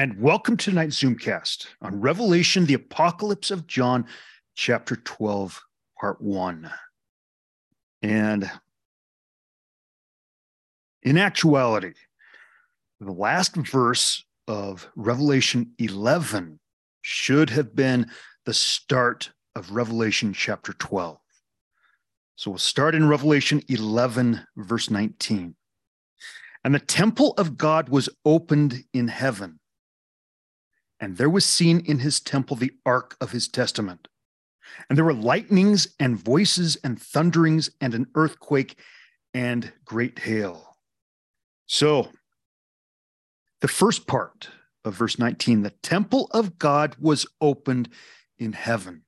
And welcome to tonight's Zoomcast on Revelation, the Apocalypse of John, Chapter 12, Part 1. And in actuality, the last verse of Revelation 11 should have been the start of Revelation chapter 12. So we'll start in Revelation 11, verse 19. And the temple of God was opened in heaven, and there was seen in his temple the ark of his testament. And there were lightnings and voices and thunderings and an earthquake and great hail. So the first part of verse 19, the temple of God was opened in heaven.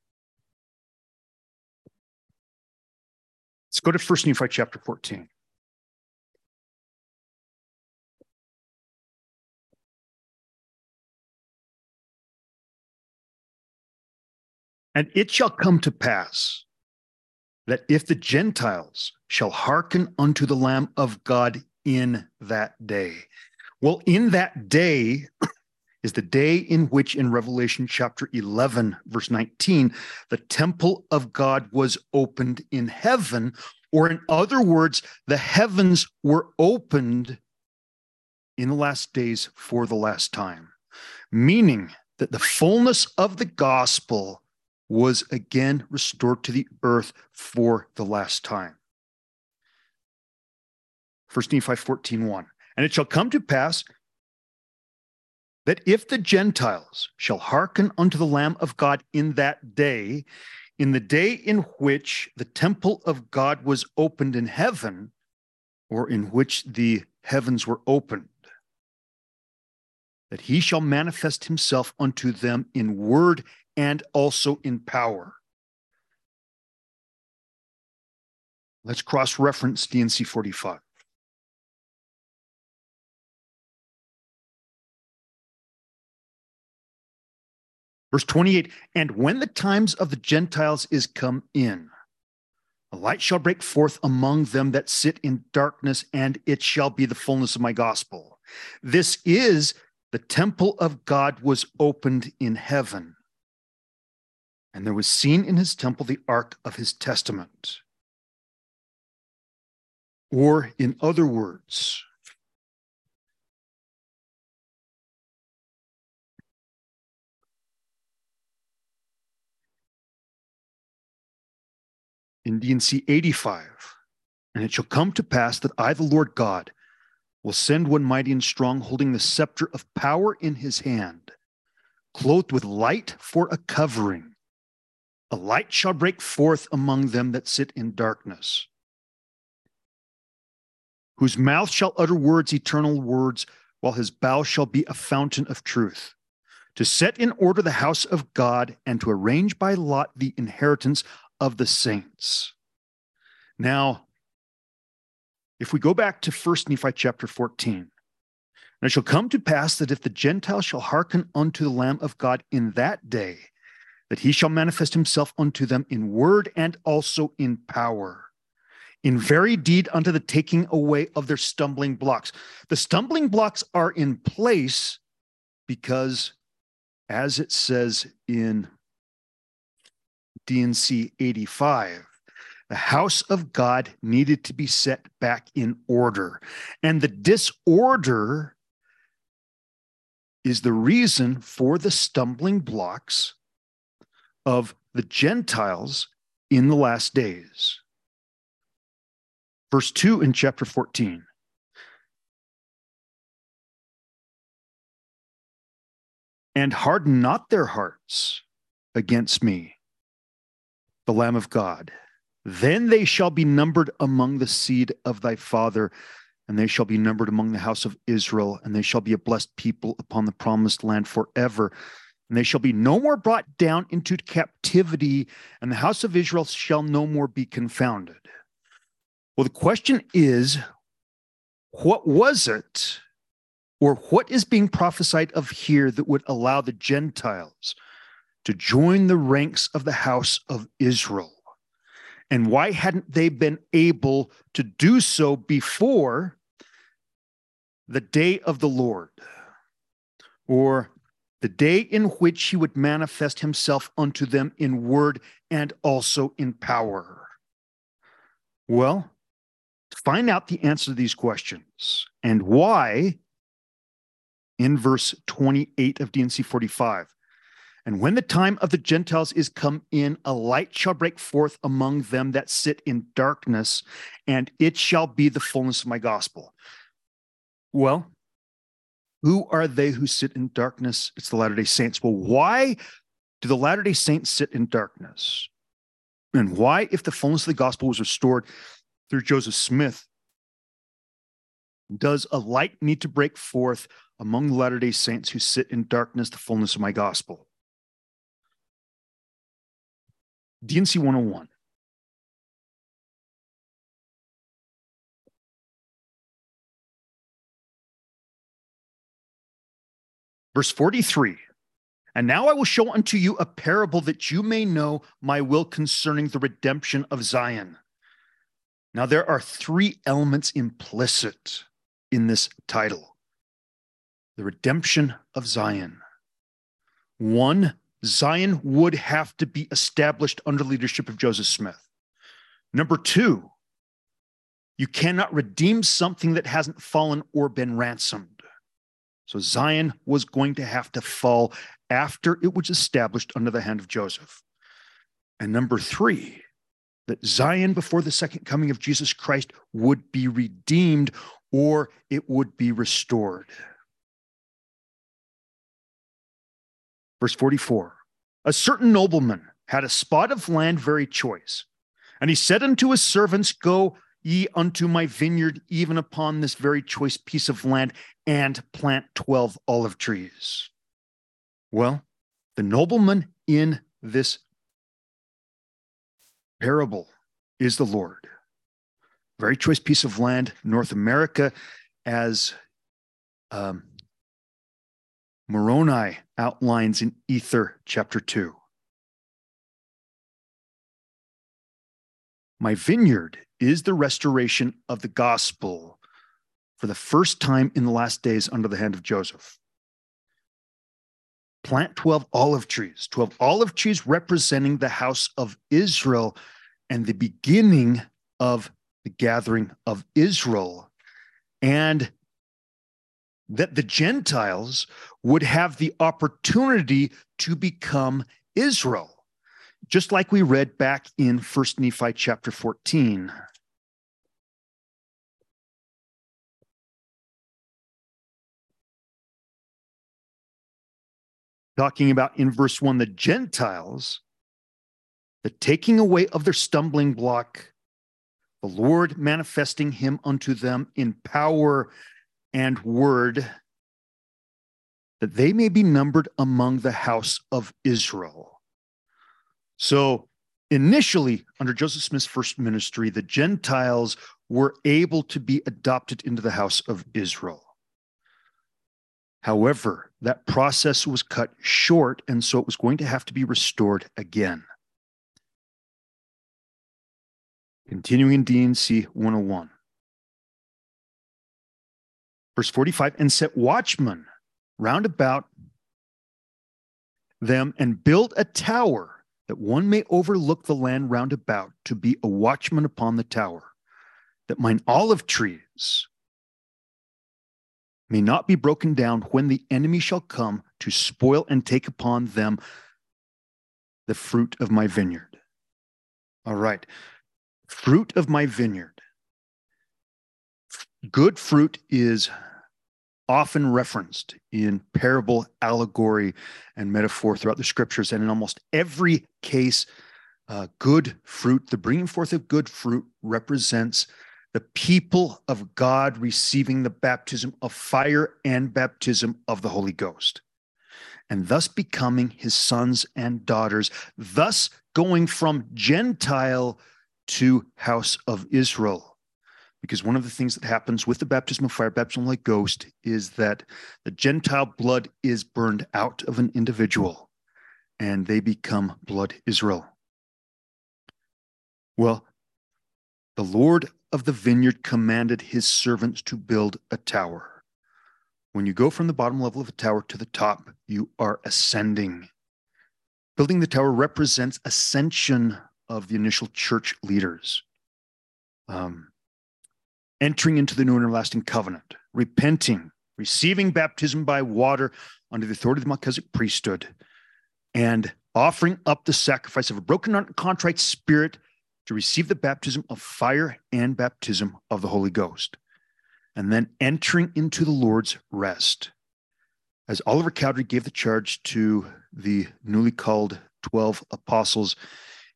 Let's go to First Nephi chapter 14. And it shall come to pass that if the Gentiles shall hearken unto the Lamb of God in that day. Well, in that day is the day in which in Revelation chapter 11, verse 19, the temple of God was opened in heaven, or in other words, the heavens were opened in the last days for the last time, meaning that the fullness of the gospel was again restored to the earth for the last time. First Nephi 14:1. And it shall come to pass that if the Gentiles shall hearken unto the Lamb of God in that day, in the day in which the temple of God was opened in heaven, or in which the heavens were opened, that he shall manifest himself unto them in word and also in power. Let's cross-reference D&C 45. Verse 28, and when the times of the Gentiles is come in, a light shall break forth among them that sit in darkness, and it shall be the fullness of my gospel. This is the temple of God was opened in heaven. And there was seen in his temple the ark of his testament. Or in other words, in D&C 85, and it shall come to pass that I, the Lord God, will send one mighty and strong, holding the scepter of power in his hand, clothed with light for a covering. A light shall break forth among them that sit in darkness, whose mouth shall utter words, eternal words, while his bow shall be a fountain of truth, to set in order the house of God and to arrange by lot the inheritance of the saints. Now, if we go back to 1 Nephi chapter 14, and it shall come to pass that if the Gentiles shall hearken unto the Lamb of God in that day, that he shall manifest himself unto them in word and also in power, in very deed unto the taking away of their stumbling blocks. The stumbling blocks are in place because, as it says in D&C 85, the house of God needed to be set back in order. And the disorder is the reason for the stumbling blocks of the Gentiles in the last days. Verse 2 in chapter 14. And harden not their hearts against me, the Lamb of God. Then they shall be numbered among the seed of thy father, and they shall be numbered among the house of Israel, and they shall be a blessed people upon the promised land forever. And they shall be no more brought down into captivity, and the house of Israel shall no more be confounded. Well, the question is, what was it, or what is being prophesied of here that would allow the Gentiles to join the ranks of the house of Israel? And why hadn't they been able to do so before the day of the Lord? or the day in which he would manifest himself unto them in word and also in power? Well, to find out the answer to these questions and why, in verse 28 of D&C 45, and when the time of the Gentiles is come in, a light shall break forth among them that sit in darkness, and it shall be the fullness of my gospel. Well, who are they who sit in darkness? It's the Latter-day Saints. Well, why do the Latter-day Saints sit in darkness? And why, if the fullness of the gospel was restored through Joseph Smith, does a light need to break forth among the Latter-day Saints who sit in darkness, the fullness of my gospel? D&C 101. Verse 43, and now I will show unto you a parable that you may know my will concerning the redemption of Zion. Now there are three elements implicit in this title. The redemption of Zion. One, Zion would have to be established under leadership of Joseph Smith. Number two, you cannot redeem something that hasn't fallen or been ransomed. So Zion was going to have to fall after it was established under the hand of Joseph. And number three, that Zion before the second coming of Jesus Christ would be redeemed or it would be restored. Verse 44, a certain nobleman had a spot of land very choice, and he said unto his servants, go ye unto my vineyard, even upon this very choice piece of land, and plant 12 olive trees. Well, the nobleman in this parable is the Lord. Very choice piece of land, North America, as Moroni outlines in Ether chapter 2. My vineyard is the restoration of the gospel for the first time in the last days under the hand of Joseph. Plant 12 olive trees. 12 olive trees representing the house of Israel and the beginning of the gathering of Israel, and that the Gentiles would have the opportunity to become Israel, just like we read back in First Nephi chapter 14. Talking about in verse 1, the Gentiles, the taking away of their stumbling block, the Lord manifesting him unto them in power and word, that they may be numbered among the house of Israel. So initially, under Joseph Smith's first ministry, the Gentiles were able to be adopted into the house of Israel. However, that process was cut short, and so it was going to have to be restored again. Continuing in D&C 101. Verse 45, and set watchmen round about them, and build a tower that one may overlook the land round about, to be a watchman upon the tower, that mine olive trees may not be broken down when the enemy shall come to spoil and take upon them the fruit of my vineyard. All right, fruit of my vineyard. Good fruit is often referenced in parable, allegory, and metaphor throughout the scriptures. And in almost every case, good fruit, the bringing forth of good fruit, represents the people of God receiving the baptism of fire and baptism of the Holy Ghost, and thus becoming his sons and daughters, thus going from Gentile to house of Israel. Because one of the things that happens with the baptism of fire, baptism of the Holy Ghost, is that the Gentile blood is burned out of an individual, and they become blood Israel. Well, the Lord of the vineyard commanded his servants to build a tower. When you go from the bottom level of a tower to the top, you are ascending. Building the tower represents ascension of the initial church leaders. Entering into the new and everlasting covenant, repenting, receiving baptism by water under the authority of the Melchizedek priesthood, and offering up the sacrifice of a broken and contrite spirit to receive the baptism of fire and baptism of the Holy Ghost, and then entering into the Lord's rest. As Oliver Cowdery gave the charge to the newly called 12 apostles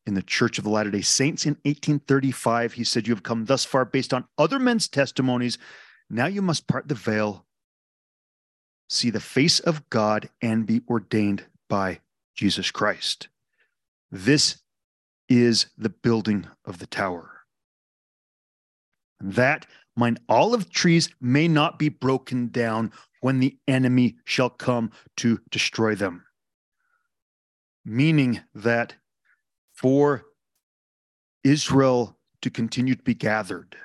in the Church of the Latter-day Saints in 1835, he said, "You have come thus far based on other men's testimonies. Now you must part the veil, see the face of God, and be ordained by Jesus Christ." This is the building of the tower. That mine olive trees may not be broken down when the enemy shall come to destroy them. Meaning that for Israel to continue to be gathered,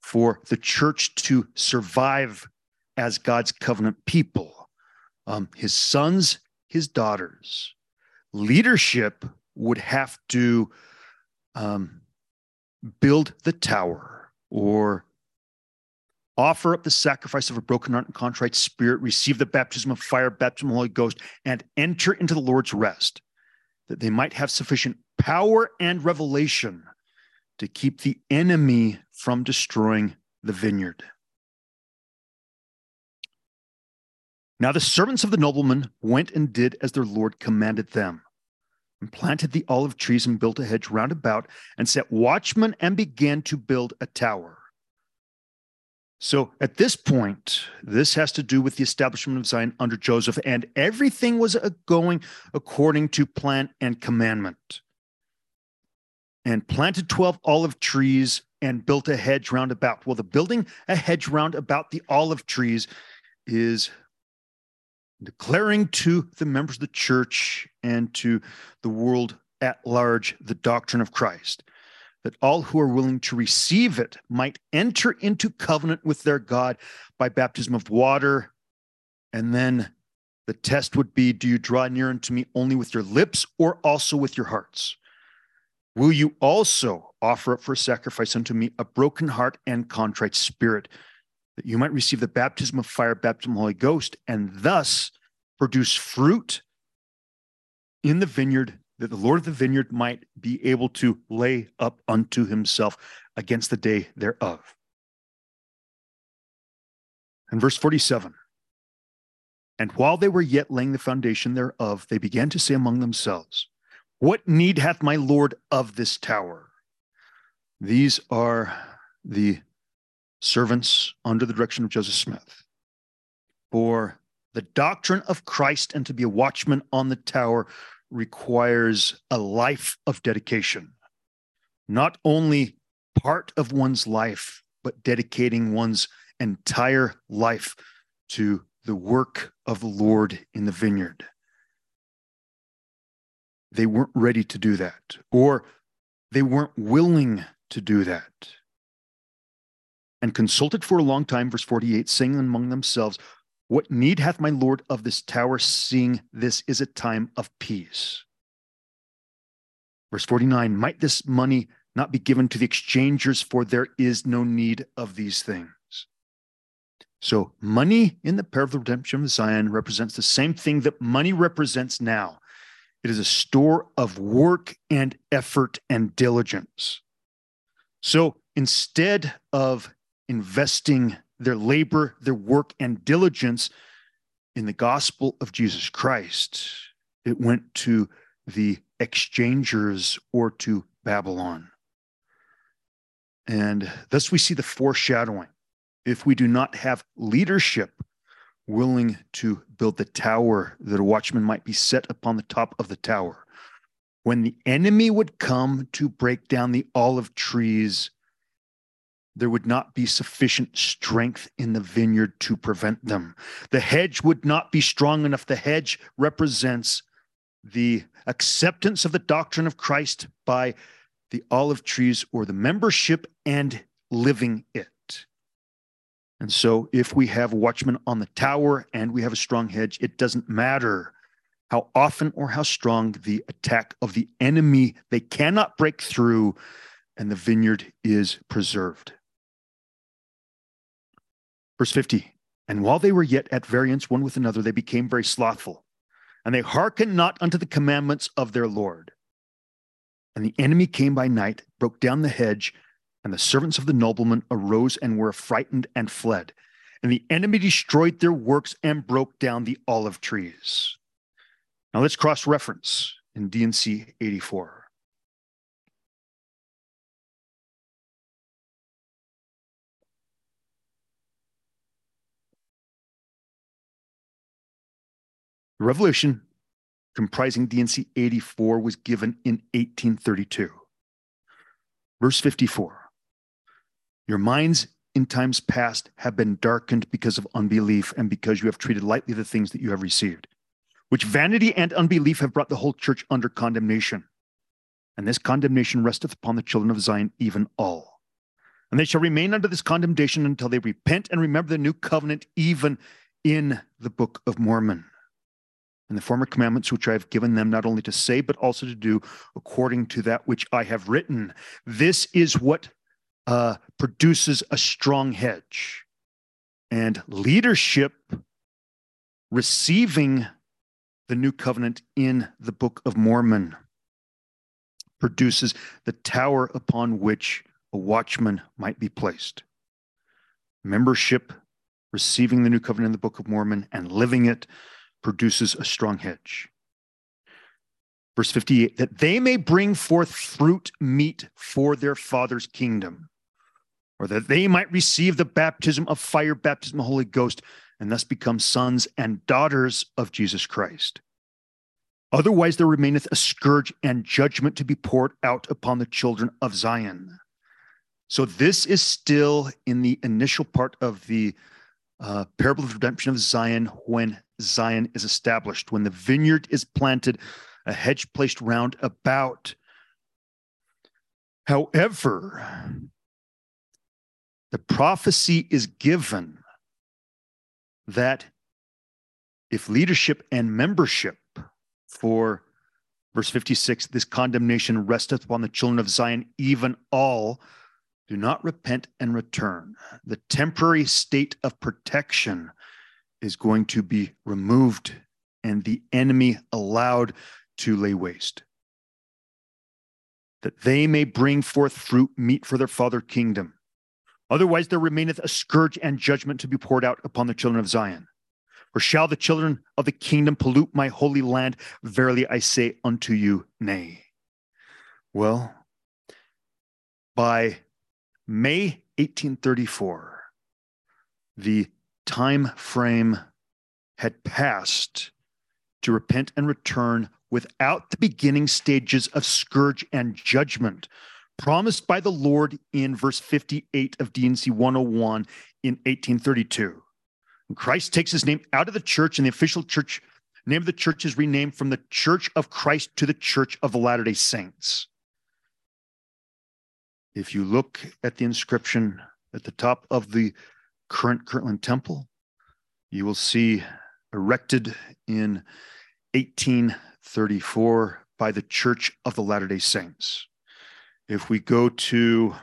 for the church to survive as God's covenant people, his sons, his daughters, leadership would have to build the tower or offer up the sacrifice of a broken heart and contrite spirit, receive the baptism of fire, baptism of the Holy Ghost, and enter into the Lord's rest, that they might have sufficient power and revelation to keep the enemy from destroying the vineyard. Now the servants of the nobleman went and did as their Lord commanded them, and planted the olive trees and built a hedge round about, and set watchmen and began to build a tower. So at this point, this has to do with the establishment of Zion under Joseph, and everything was going according to plan and commandment. And planted 12 olive trees and built a hedge round about. Well, the building a hedge round about the olive trees is declaring to the members of the church and to the world at large the doctrine of Christ, that all who are willing to receive it might enter into covenant with their God by baptism of water. And then the test would be, do you draw near unto me only with your lips or also with your hearts? Will you also offer up for sacrifice unto me a broken heart and contrite spirit, that you might receive the baptism of fire, baptism of the Holy Ghost, and thus produce fruit in the vineyard, that the Lord of the vineyard might be able to lay up unto himself against the day thereof. And verse 47, and while they were yet laying the foundation thereof, they began to say among themselves, what need hath my Lord of this tower? These are the servants under the direction of Joseph Smith. For the doctrine of Christ and to be a watchman on the tower requires a life of dedication, not only part of one's life, but dedicating one's entire life to the work of the Lord in the vineyard. They weren't ready to do that, or they weren't willing to do that. And consulted for a long time, verse 48, saying among themselves, what need hath my Lord of this tower, seeing this is a time of peace? Verse 49, might this money not be given to the exchangers, for there is no need of these things? So money in the parable of the redemption of Zion represents the same thing that money represents now. It is a store of work and effort and diligence. So instead of investing their labor, their work, and diligence in the gospel of Jesus Christ, it went to the exchangers or to Babylon. And thus we see the foreshadowing. If we do not have leadership willing to build the tower, that a watchman might be set upon the top of the tower, when the enemy would come to break down the olive trees, there would not be sufficient strength in the vineyard to prevent them. The hedge would not be strong enough. The hedge represents the acceptance of the doctrine of Christ by the olive trees or the membership and living it. And so if we have watchmen on the tower and we have a strong hedge, it doesn't matter how often or how strong the attack of the enemy, they cannot break through, and the vineyard is preserved. Verse 50, and while they were yet at variance one with another, they became very slothful, and they hearkened not unto the commandments of their Lord. And the enemy came by night, broke down the hedge, and the servants of the nobleman arose and were affrighted and fled. And the enemy destroyed their works and broke down the olive trees. Now let's cross-reference in D&C 84. The revelation comprising D&C 84 was given in 1832. Verse 54, your minds in times past have been darkened because of unbelief and because you have treated lightly the things that you have received, which vanity and unbelief have brought the whole church under condemnation. And this condemnation resteth upon the children of Zion, even all. And they shall remain under this condemnation until they repent and remember the new covenant, even in the Book of Mormon, and the former commandments which I have given them, not only to say, but also to do according to that which I have written. This is what produces a strong hedge. And leadership receiving the new covenant in the Book of Mormon produces the tower upon which a watchman might be placed. Membership receiving the new covenant in the Book of Mormon and living it produces a strong hedge. Verse 58, that they may bring forth fruit meet for their father's kingdom, or that they might receive the baptism of fire, baptism of the Holy Ghost, and thus become sons and daughters of Jesus Christ. Otherwise there remaineth a scourge and judgment to be poured out upon the children of Zion. So this is still in the initial part of the parable of redemption of Zion, when Zion is established, when the vineyard is planted, a hedge placed round about. However, the prophecy is given that if leadership and membership, for verse 56, this condemnation resteth upon the children of Zion, even all, do not repent and return, the temporary state of protection is going to be removed and the enemy allowed to lay waste. That they may bring forth fruit meet for their father's kingdom. Otherwise there remaineth a scourge and judgment to be poured out upon the children of Zion. Or shall the children of the kingdom pollute my holy land? Verily I say unto you, nay. Well, by May 1834, the time frame had passed to repent and return without the beginning stages of scourge and judgment promised by the Lord in verse 58 of D&C 101 in 1832. And Christ takes his name out of the church, and the official church name of the church is renamed from the Church of Christ to the Church of the Latter-day Saints. If you look at the inscription at the top of the current Kirtland Temple, you will see erected in 1834 by the Church of the Latter-day Saints. If we go to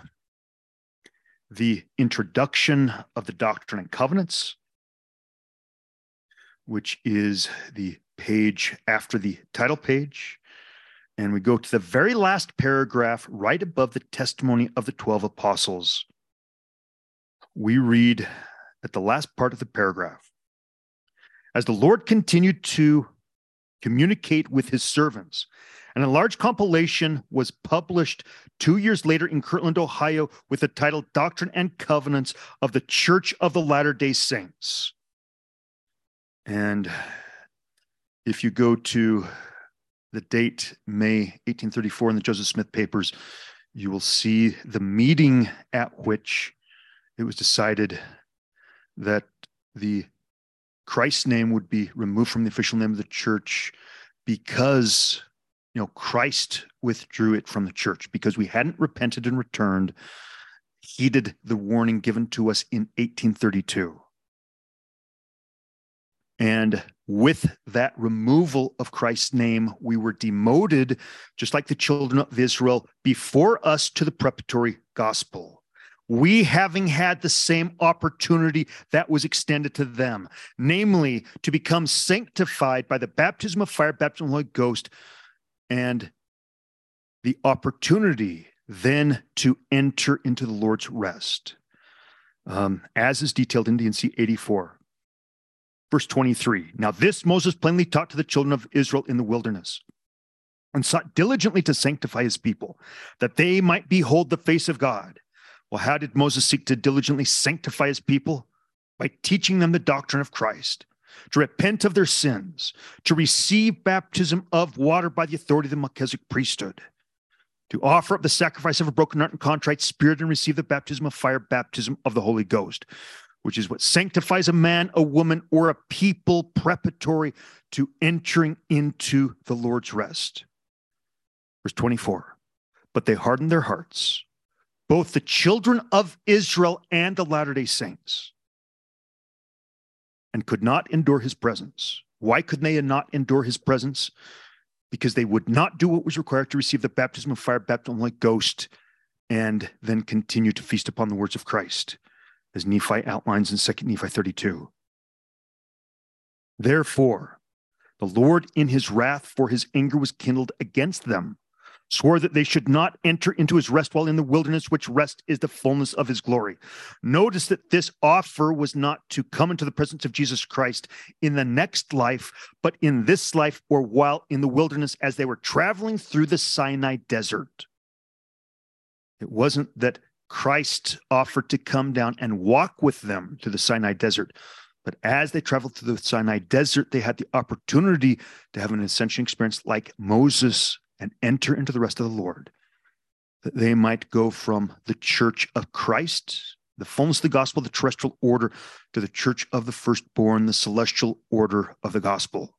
the introduction of the Doctrine and Covenants, which is the page after the title page, and we go to the very last paragraph right above the testimony of the 12 apostles, we read at the last part of the paragraph, as the Lord continued to communicate with his servants, and a large compilation was published 2 years later in Kirtland, Ohio, with the title Doctrine and Covenants of the Church of the Latter-day Saints. And if you go to the date, May 1834, in the Joseph Smith papers, you will see the meeting at which it was decided that the Christ's name would be removed from the official name of the church because, you know, Christ withdrew it from the church because we hadn't repented and returned. heeded the warning given to us in 1832. And with that removal of Christ's name, we were demoted, just like the children of Israel before us, to the preparatory gospel. We, having had the same opportunity that was extended to them, namely to become sanctified by the baptism of fire, baptism of the Holy Ghost, and the opportunity then to enter into the Lord's rest, as is detailed in D&C 84. Verse 23, now this Moses plainly taught to the children of Israel in the wilderness, and sought diligently to sanctify his people, that they might behold the face of God. Well, how did Moses seek to diligently sanctify his people? By teaching them the doctrine of Christ, to repent of their sins, to receive baptism of water by the authority of the Melchizedek priesthood, to offer up the sacrifice of a broken heart and contrite spirit, and receive the baptism of fire, baptism of the Holy Ghost, which is what sanctifies a man, a woman, or a people preparatory to entering into the Lord's rest. Verse 24, but they hardened their hearts, both the children of Israel and the Latter-day Saints, and could not endure his presence. Why could they not endure his presence? Because they would not do what was required to receive the baptism of fire, baptism of the Holy Ghost, and then continue to feast upon the words of Christ, as Nephi outlines in 2 Nephi 32. Therefore, the Lord in his wrath, for his anger was kindled against them, swore that they should not enter into his rest while in the wilderness, which rest is the fullness of his glory. Notice that this offer was not to come into the presence of Jesus Christ in the next life, but in this life, or while in the wilderness as they were traveling through the Sinai Desert. It wasn't that Christ offered to come down and walk with them to the Sinai Desert, but as they traveled through the Sinai Desert, they had the opportunity to have an ascension experience like Moses and enter into the rest of the Lord, that they might go from the church of Christ, the fullness of the gospel, the terrestrial order, to the church of the firstborn, the celestial order of the gospel.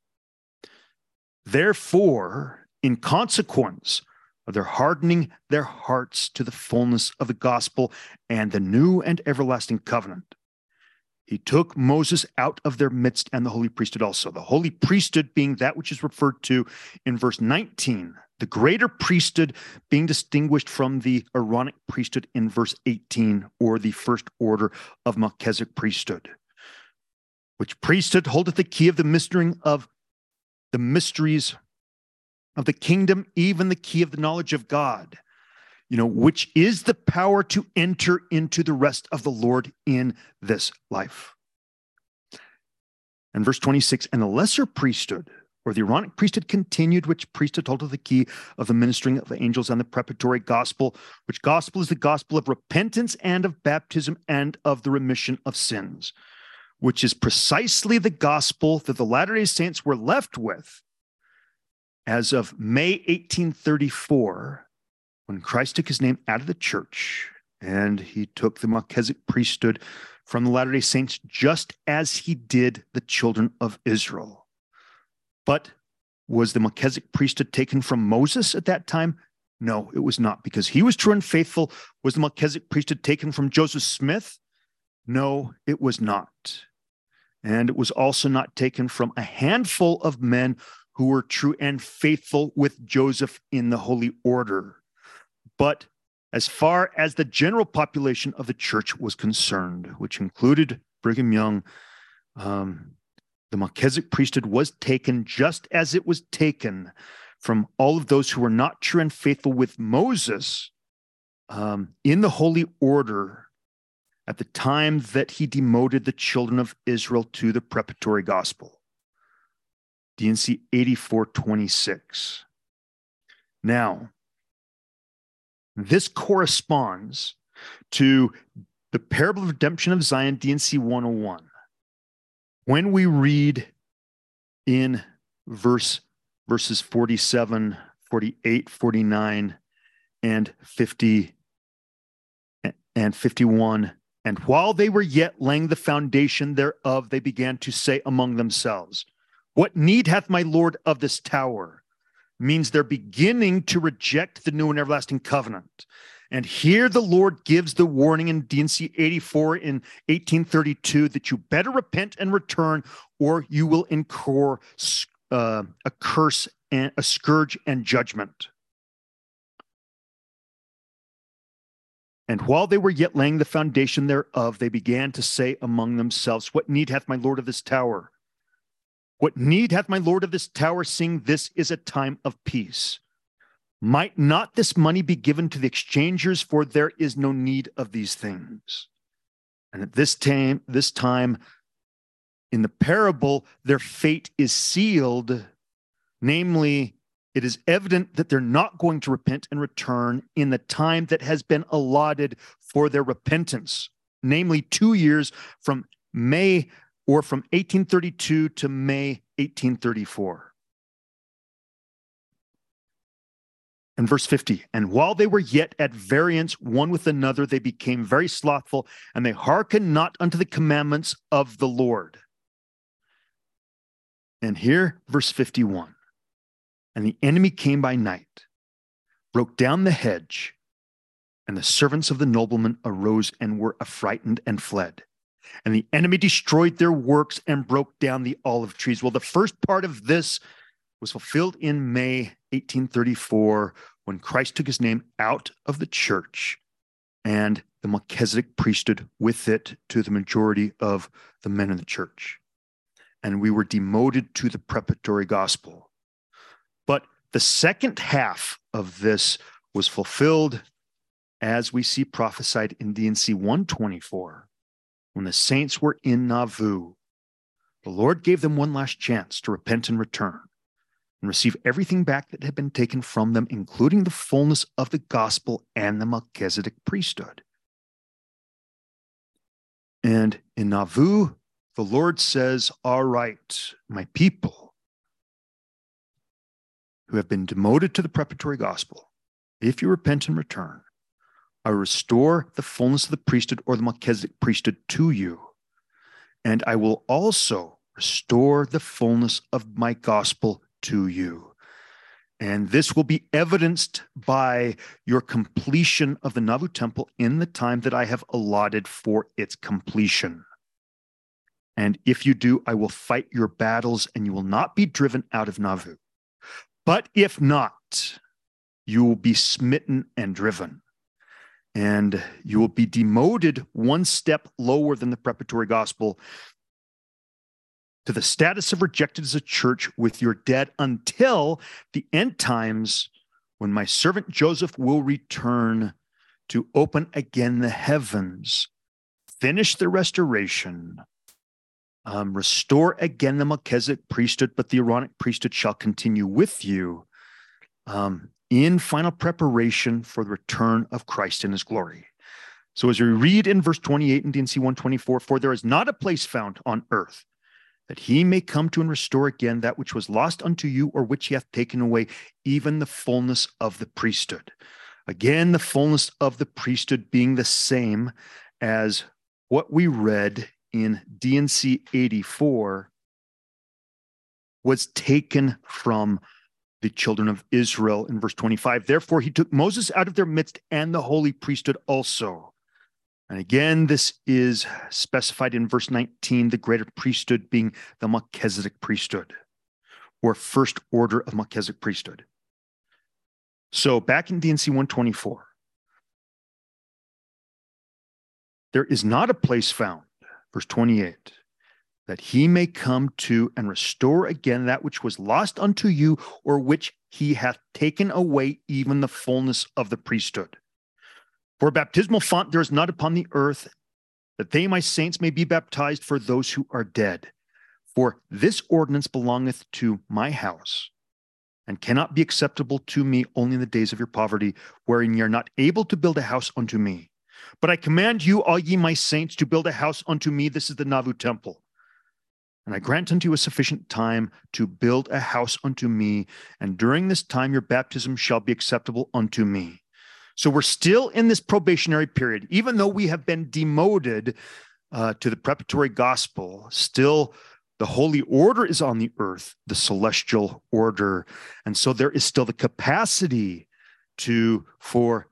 Therefore, in consequence of their hardening their hearts to the fullness of the gospel and the new and everlasting covenant, he took Moses out of their midst, and the holy priesthood also. The holy priesthood being that which is referred to in verse 19, the greater priesthood being distinguished from the Aaronic priesthood in verse 18, or the first order of Melchizedek priesthood, which priesthood holdeth the key of the mystering of the mysteries of the kingdom, even the key of the knowledge of God, which is the power to enter into the rest of the Lord in this life. And verse 26, and the lesser priesthood, or the Aaronic priesthood continued, which priesthood holdeth the key of the ministering of angels and the preparatory gospel, which gospel is the gospel of repentance and of baptism and of the remission of sins, which is precisely the gospel that the Latter-day Saints were left with as of May 1834, when Christ took his name out of the church, and he took the Melchizedek priesthood from the Latter-day Saints, just as he did the children of Israel. But was the Melchizedek priesthood taken from Moses at that time? No, it was not, because he was true and faithful. Was the Melchizedek priesthood taken from Joseph Smith? No, it was not. And it was also not taken from a handful of men who were true and faithful with Joseph in the holy order. But as far as the general population of the church was concerned, which included Brigham Young, the Melchizedek priesthood was taken just as it was taken from all of those who were not true and faithful with Moses in the holy order at the time that he demoted the children of Israel to the preparatory gospel. D&C 84:26. Now, this corresponds to the parable of redemption of Zion, D&C 101. When we read in verses 47, 48, 49, and 50, and 51, and while they were yet laying the foundation thereof, they began to say among themselves, what need hath my Lord of this tower? Means they're beginning to reject the new and everlasting covenant. And here the Lord gives the warning in D&C 84 in 1832 that you better repent and return, or you will incur a curse and a scourge and judgment. And while they were yet laying the foundation thereof, they began to say among themselves, what need hath my Lord of this tower? What need hath my Lord of this tower, seeing this is a time of peace? Might not this money be given to the exchangers, for there is no need of these things? And at this time in the parable, their fate is sealed. Namely, it is evident that they're not going to repent and return in the time that has been allotted for their repentance, namely 2 years from May or from 1832 to May 1834. And verse 50, and while they were yet at variance one with another, they became very slothful, and they hearkened not unto the commandments of the Lord. And here, verse 51. And the enemy came by night, broke down the hedge, and the servants of the nobleman arose and were affrighted and fled. And the enemy destroyed their works and broke down the olive trees. Well, the first part of this was fulfilled in May 1834 when Christ took his name out of the church and the Melchizedek priesthood with it to the majority of the men in the church. And we were demoted to the preparatory gospel. But the second half of this was fulfilled as we see prophesied in D&C 124. When the saints were in Nauvoo, the Lord gave them one last chance to repent and return and receive everything back that had been taken from them, including the fullness of the gospel and the Melchizedek priesthood. And in Nauvoo, the Lord says, all right, my people, who have been demoted to the preparatory gospel, if you repent and return, I restore the fullness of the priesthood or the Melchizedek priesthood to you, and I will also restore the fullness of my gospel to you. And this will be evidenced by your completion of the Nauvoo Temple in the time that I have allotted for its completion. And if you do, I will fight your battles, and you will not be driven out of Nauvoo. But if not, you will be smitten and driven, and you will be demoted one step lower than the preparatory gospel to the status of rejected as a church with your dead until the end times, when my servant Joseph will return to open again the heavens, finish the restoration, restore again the Melchizedek priesthood, but the Aaronic priesthood shall continue with you in final preparation for the return of Christ in his glory. So as we read in verse 28 in D&C 124, for there is not a place found on earth that he may come to and restore again that which was lost unto you, or which he hath taken away, even the fullness of the priesthood. Again, the fullness of the priesthood being the same as what we read in D&C 84 was taken from the children of Israel in verse 25. Therefore, he took Moses out of their midst and the holy priesthood also. And again, this is specified in verse 19, the greater priesthood being the Melchizedek priesthood, or first order of Melchizedek priesthood. So back in D&C 124, there is not a place found, verse 28, that he may come to and restore again that which was lost unto you, or which he hath taken away, even the fullness of the priesthood. For a baptismal font there is not upon the earth, that they, my saints, may be baptized for those who are dead. For this ordinance belongeth to my house, and cannot be acceptable to me only in the days of your poverty, wherein ye are not able to build a house unto me. But I command you, all ye my saints, to build a house unto me. This is the Nauvoo Temple. And I grant unto you a sufficient time to build a house unto me, and during this time your baptism shall be acceptable unto me. So we're still in this probationary period. Even though we have been demoted to the preparatory gospel, still the holy order is on the earth, the celestial order. And so there is still the capacity for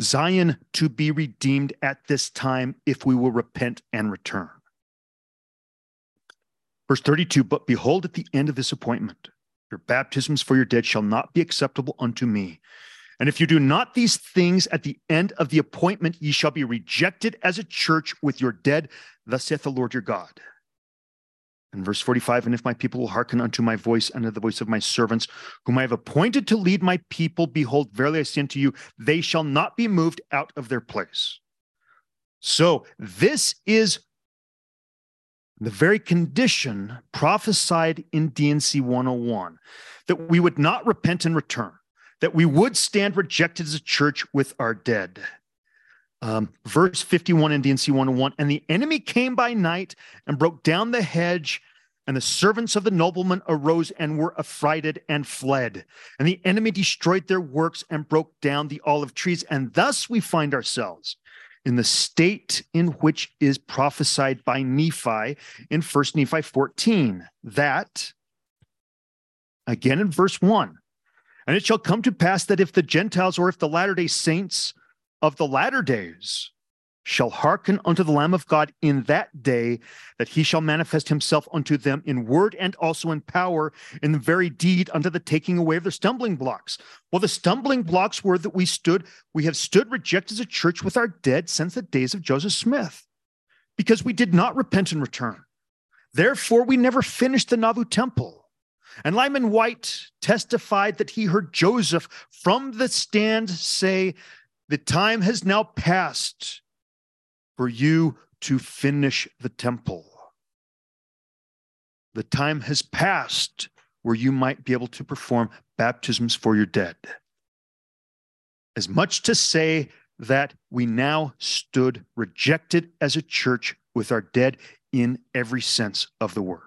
Zion to be redeemed at this time if we will repent and return. Verse 32, but behold, at the end of this appointment, your baptisms for your dead shall not be acceptable unto me. And if you do not these things at the end of the appointment, ye shall be rejected as a church with your dead, thus saith the Lord your God. And verse 45, and if my people will hearken unto my voice, unto the voice of my servants, whom I have appointed to lead my people, behold, verily I say unto you, they shall not be moved out of their place. So this is the very condition prophesied in D&C 101, that we would not repent and return, that we would stand rejected as a church with our dead. Verse 51 in D&C 101, and the enemy came by night and broke down the hedge, and the servants of the nobleman arose and were affrighted and fled. And the enemy destroyed their works and broke down the olive trees. And thus we find ourselves in the state in which is prophesied by Nephi in First Nephi 14, that, again in verse 1, and it shall come to pass that if the Gentiles, or if the Latter-day Saints of the latter days, shall hearken unto the Lamb of God in that day, that he shall manifest himself unto them in word and also in power, in the very deed, unto the taking away of their stumbling blocks. Well, the stumbling blocks were that we have stood rejected as a church with our dead since the days of Joseph Smith, because we did not repent and return. Therefore, we never finished the Nauvoo Temple. And Lyman White testified that he heard Joseph from the stand say, the time has now passed for you to finish the temple. The time has passed where you might be able to perform baptisms for your dead. As much to say that we now stood rejected as a church with our dead in every sense of the word.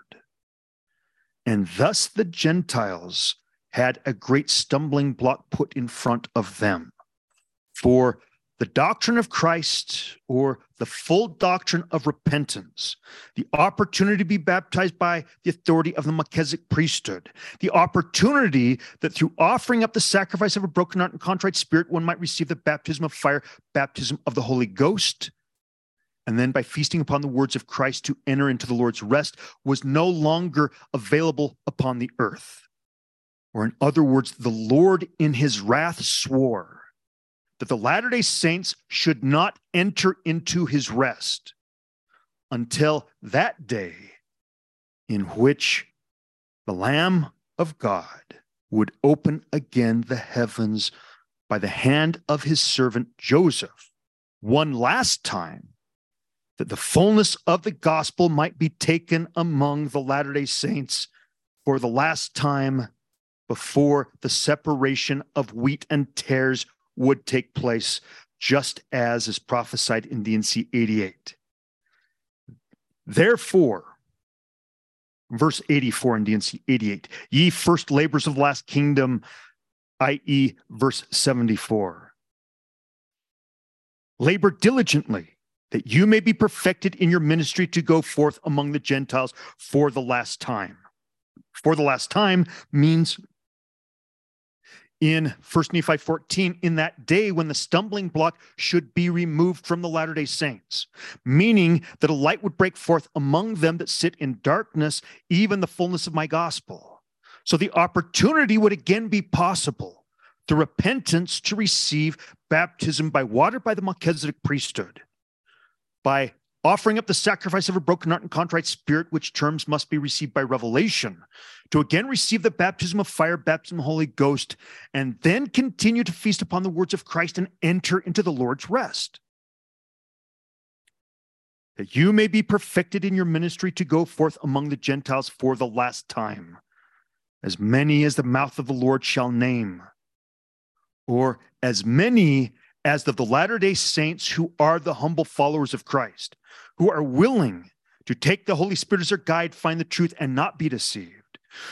And thus the Gentiles had a great stumbling block put in front of them. For the doctrine of Christ, or the full doctrine of repentance, the opportunity to be baptized by the authority of the Melchizedek priesthood, the opportunity that through offering up the sacrifice of a broken heart and contrite spirit, one might receive the baptism of fire, baptism of the Holy Ghost, and then by feasting upon the words of Christ to enter into the Lord's rest, was no longer available upon the earth. Or in other words, the Lord in his wrath swore that the Latter-day Saints should not enter into his rest until that day in which the Lamb of God would open again the heavens by the hand of his servant Joseph one last time, that the fullness of the gospel might be taken among the Latter-day Saints for the last time before the separation of wheat and tares would take place, just as is prophesied in D&C 88. Therefore, verse 84 in D&C 88, ye first labors of the last kingdom, i.e. verse 74, labor diligently, that you may be perfected in your ministry to go forth among the Gentiles for the last time. For the last time means in 1 Nephi 14, in that day when the stumbling block should be removed from the Latter-day Saints, meaning that a light would break forth among them that sit in darkness, even the fullness of my gospel. So the opportunity would again be possible through repentance to receive baptism by water by the Melchizedek priesthood, by offering up the sacrifice of a broken heart and contrite spirit, which terms must be received by revelation, to again receive the baptism of fire, baptism of the Holy Ghost, and then continue to feast upon the words of Christ and enter into the Lord's rest. That you may be perfected in your ministry to go forth among the Gentiles for the last time, as many as the mouth of the Lord shall name, or as many as of the Latter-day Saints who are the humble followers of Christ, who are willing to take the Holy Spirit as their guide, find the truth, and not be deceived,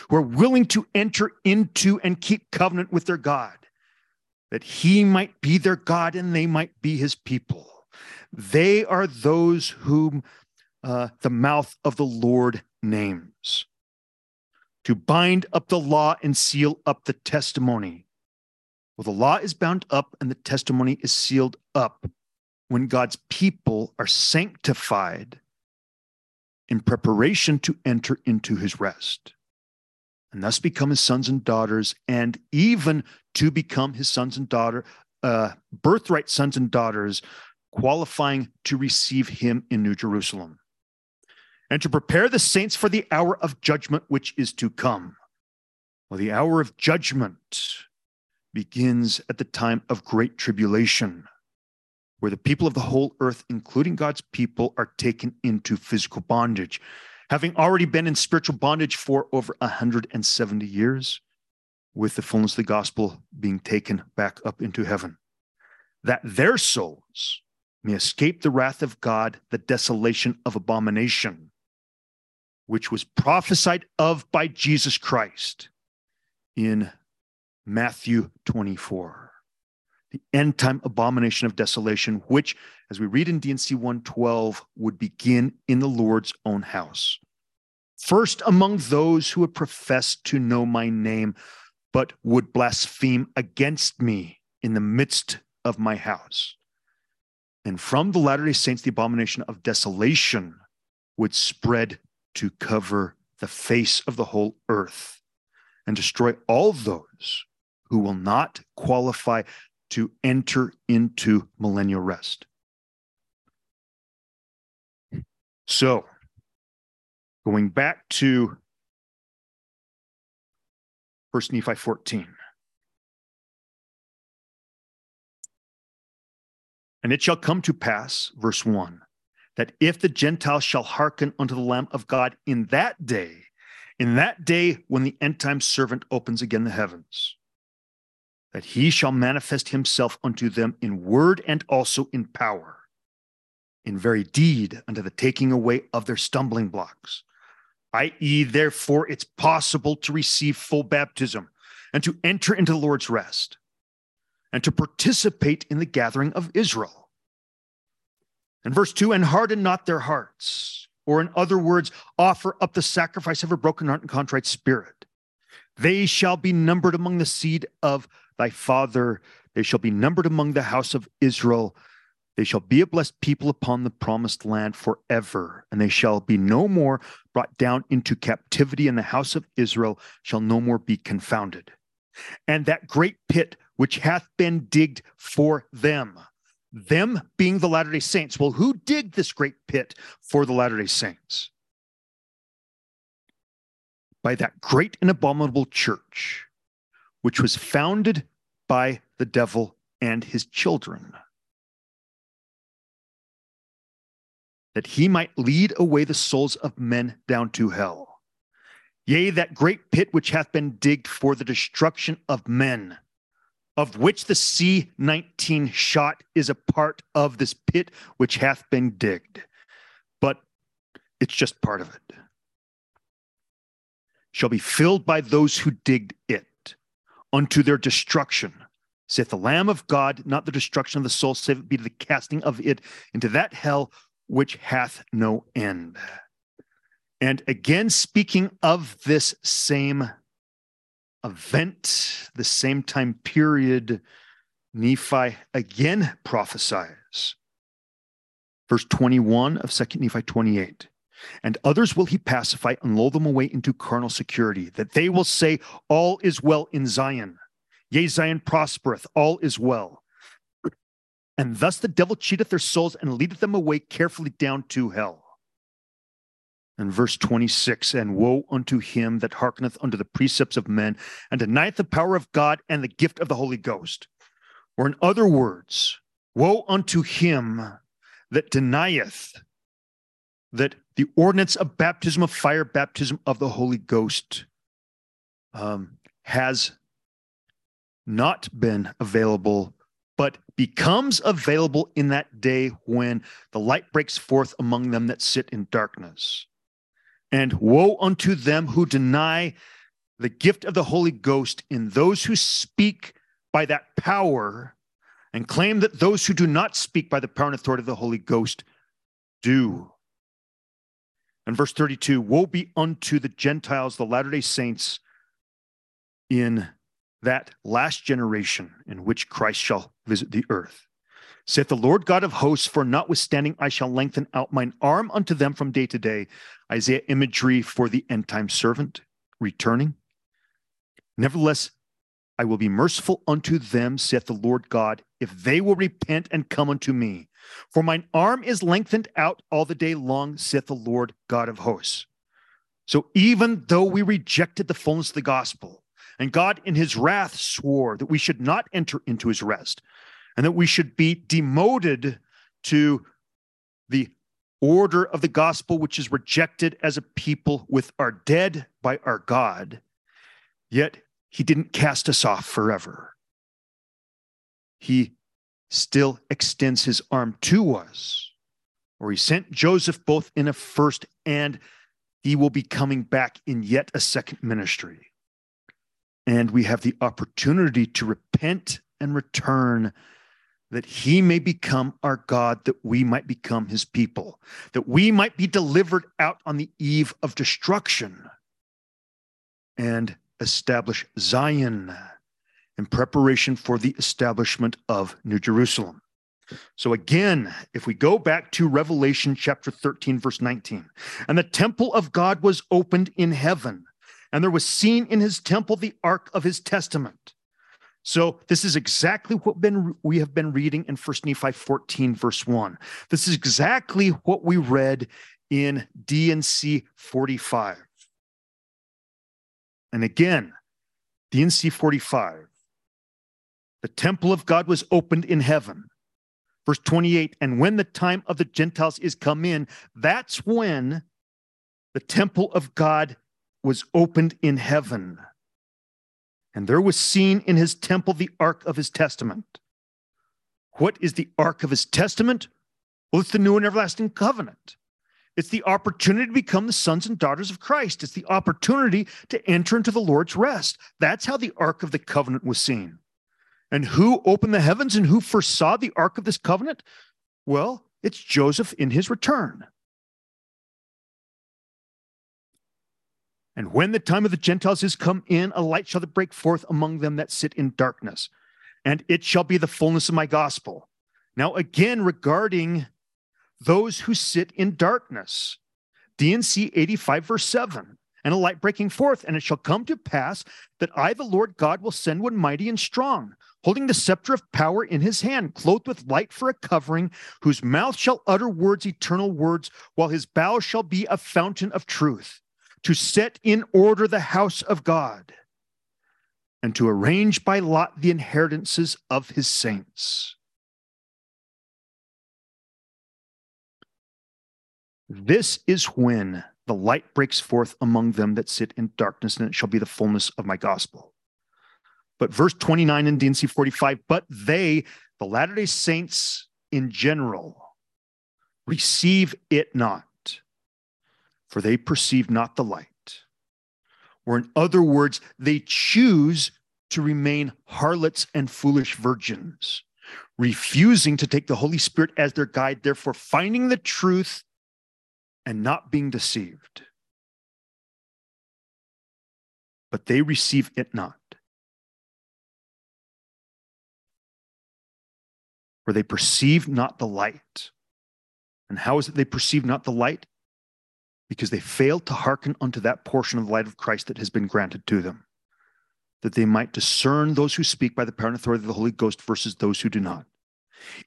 who are willing to enter into and keep covenant with their God, that he might be their God and they might be his people. They are those whom the mouth of the Lord names, to bind up the law and seal up the testimony, Well, the law is bound up and the testimony is sealed up when God's people are sanctified in preparation to enter into his rest, and thus become his sons and daughters, and even to become his sons and daughter, birthright sons and daughters, qualifying to receive him in New Jerusalem, and to prepare the saints for the hour of judgment which is to come. Well, the hour of judgment begins at the time of great tribulation, where the people of the whole earth, including God's people, are taken into physical bondage, having already been in spiritual bondage for over 170 years, with the fullness of the gospel being taken back up into heaven, that their souls may escape the wrath of God, the desolation of abomination, which was prophesied of by Jesus Christ in Matthew 24, the end-time abomination of desolation, which, as we read in D&C 112, would begin in the Lord's own house. First among those who would profess to know my name, but would blaspheme against me in the midst of my house. And from the Latter-day Saints, the abomination of desolation would spread to cover the face of the whole earth and destroy all those who will not qualify to enter into millennial rest. So, going back to First Nephi 14. And it shall come to pass, verse 1, that if the Gentiles shall hearken unto the Lamb of God in that day when the end-time servant opens again the heavens, that he shall manifest himself unto them in word and also in power, in very deed unto the taking away of their stumbling blocks, i.e., therefore, it's possible to receive full baptism and to enter into the Lord's rest and to participate in the gathering of Israel. And verse 2, and harden not their hearts, or in other words, offer up the sacrifice of a broken heart and contrite spirit. They shall be numbered among the seed of thy father. They shall be numbered among the house of Israel. They shall be a blessed people upon the promised land forever, and they shall be no more brought down into captivity, and the house of Israel shall no more be confounded. And that great pit which hath been digged for them being the Latter-day Saints. Well, who digged this great pit for the Latter-day Saints? By that great and abominable church, which was founded by the devil and his children, that he might lead away the souls of men down to hell. Yea, that great pit which hath been digged for the destruction of men, of which the C-19 shot is a part of this pit which hath been digged. But it's just part of it. Shall be filled by those who digged it unto their destruction, saith the Lamb of God, not the destruction of the soul, save it be the casting of it into that hell which hath no end. And again, speaking of this same event, the same time period, Nephi again prophesies. Verse 21 of 2 Nephi 28. And others will he pacify and lull them away into carnal security, that they will say, all is well in Zion. Yea, Zion prospereth, all is well. And thus the devil cheateth their souls and leadeth them away carefully down to hell. And verse 26, and woe unto him that hearkeneth unto the precepts of men and denieth the power of God and the gift of the Holy Ghost. Or in other words, woe unto him that denieth that the ordinance of baptism of fire, baptism of the Holy Ghost, has not been available, but becomes available in that day when the light breaks forth among them that sit in darkness. And woe unto them who deny the gift of the Holy Ghost in those who speak by that power and claim that those who do not speak by the power and authority of the Holy Ghost do. And verse 32, woe be unto the Gentiles, the Latter-day Saints, in that last generation in which Christ shall visit the earth. Saith the Lord God of hosts, for notwithstanding I shall lengthen out mine arm unto them from day to day. Isaiah imagery for the end-time servant returning. Nevertheless, I will be merciful unto them, saith the Lord God, if they will repent and come unto me. For mine arm is lengthened out all the day long, saith the Lord God of hosts. So even though we rejected the fullness of the gospel, and God in his wrath swore that we should not enter into his rest, and that we should be demoted to the order of the gospel, which is rejected as a people with our dead by our God, yet he didn't cast us off forever. He still extends his arm to us, or he sent Joseph both in a first, and he will be coming back in yet a second ministry. And we have the opportunity to repent and return, that he may become our God, that we might become his people, that we might be delivered out on the eve of destruction and establish Zion in preparation for the establishment of New Jerusalem. So again, if we go back to Revelation chapter 13, verse 19, and the temple of God was opened in heaven, and there was seen in his temple the ark of his testament. So this is exactly what we have been reading in First Nephi 14, verse 1. This is exactly what we read in D&C 45. And again, D&C 45, the temple of God was opened in heaven. Verse 28, and when the time of the Gentiles is come in, that's when the temple of God was opened in heaven. And there was seen in his temple the ark of his testament. What is the ark of his testament? Well, it's the new and everlasting covenant. It's the opportunity to become the sons and daughters of Christ. It's the opportunity to enter into the Lord's rest. That's how the ark of the covenant was seen. And who opened the heavens and who foresaw the ark of this covenant? Well, it's Joseph in his return. And when the time of the Gentiles is come in, a light shall break forth among them that sit in darkness, and it shall be the fullness of my gospel. Now, again, regarding those who sit in darkness, D&C 85, verse 7, and a light breaking forth, and it shall come to pass that I, the Lord God, will send one mighty and strong, holding the scepter of power in his hand, clothed with light for a covering, whose mouth shall utter words, eternal words, while his bow shall be a fountain of truth, to set in order the house of God, and to arrange by lot the inheritances of his saints. This is when the light breaks forth among them that sit in darkness, and it shall be the fullness of my gospel. But verse 29 in D&C 45, but they, the Latter-day Saints in general, receive it not, for they perceive not the light. Or in other words, they choose to remain harlots and foolish virgins, refusing to take the Holy Spirit as their guide, therefore finding the truth and not being deceived. But they receive it not, for they perceive not the light. And how is it they perceive not the light? Because they failed to hearken unto that portion of the light of Christ that has been granted to them, that they might discern those who speak by the power and authority of the Holy Ghost versus those who do not.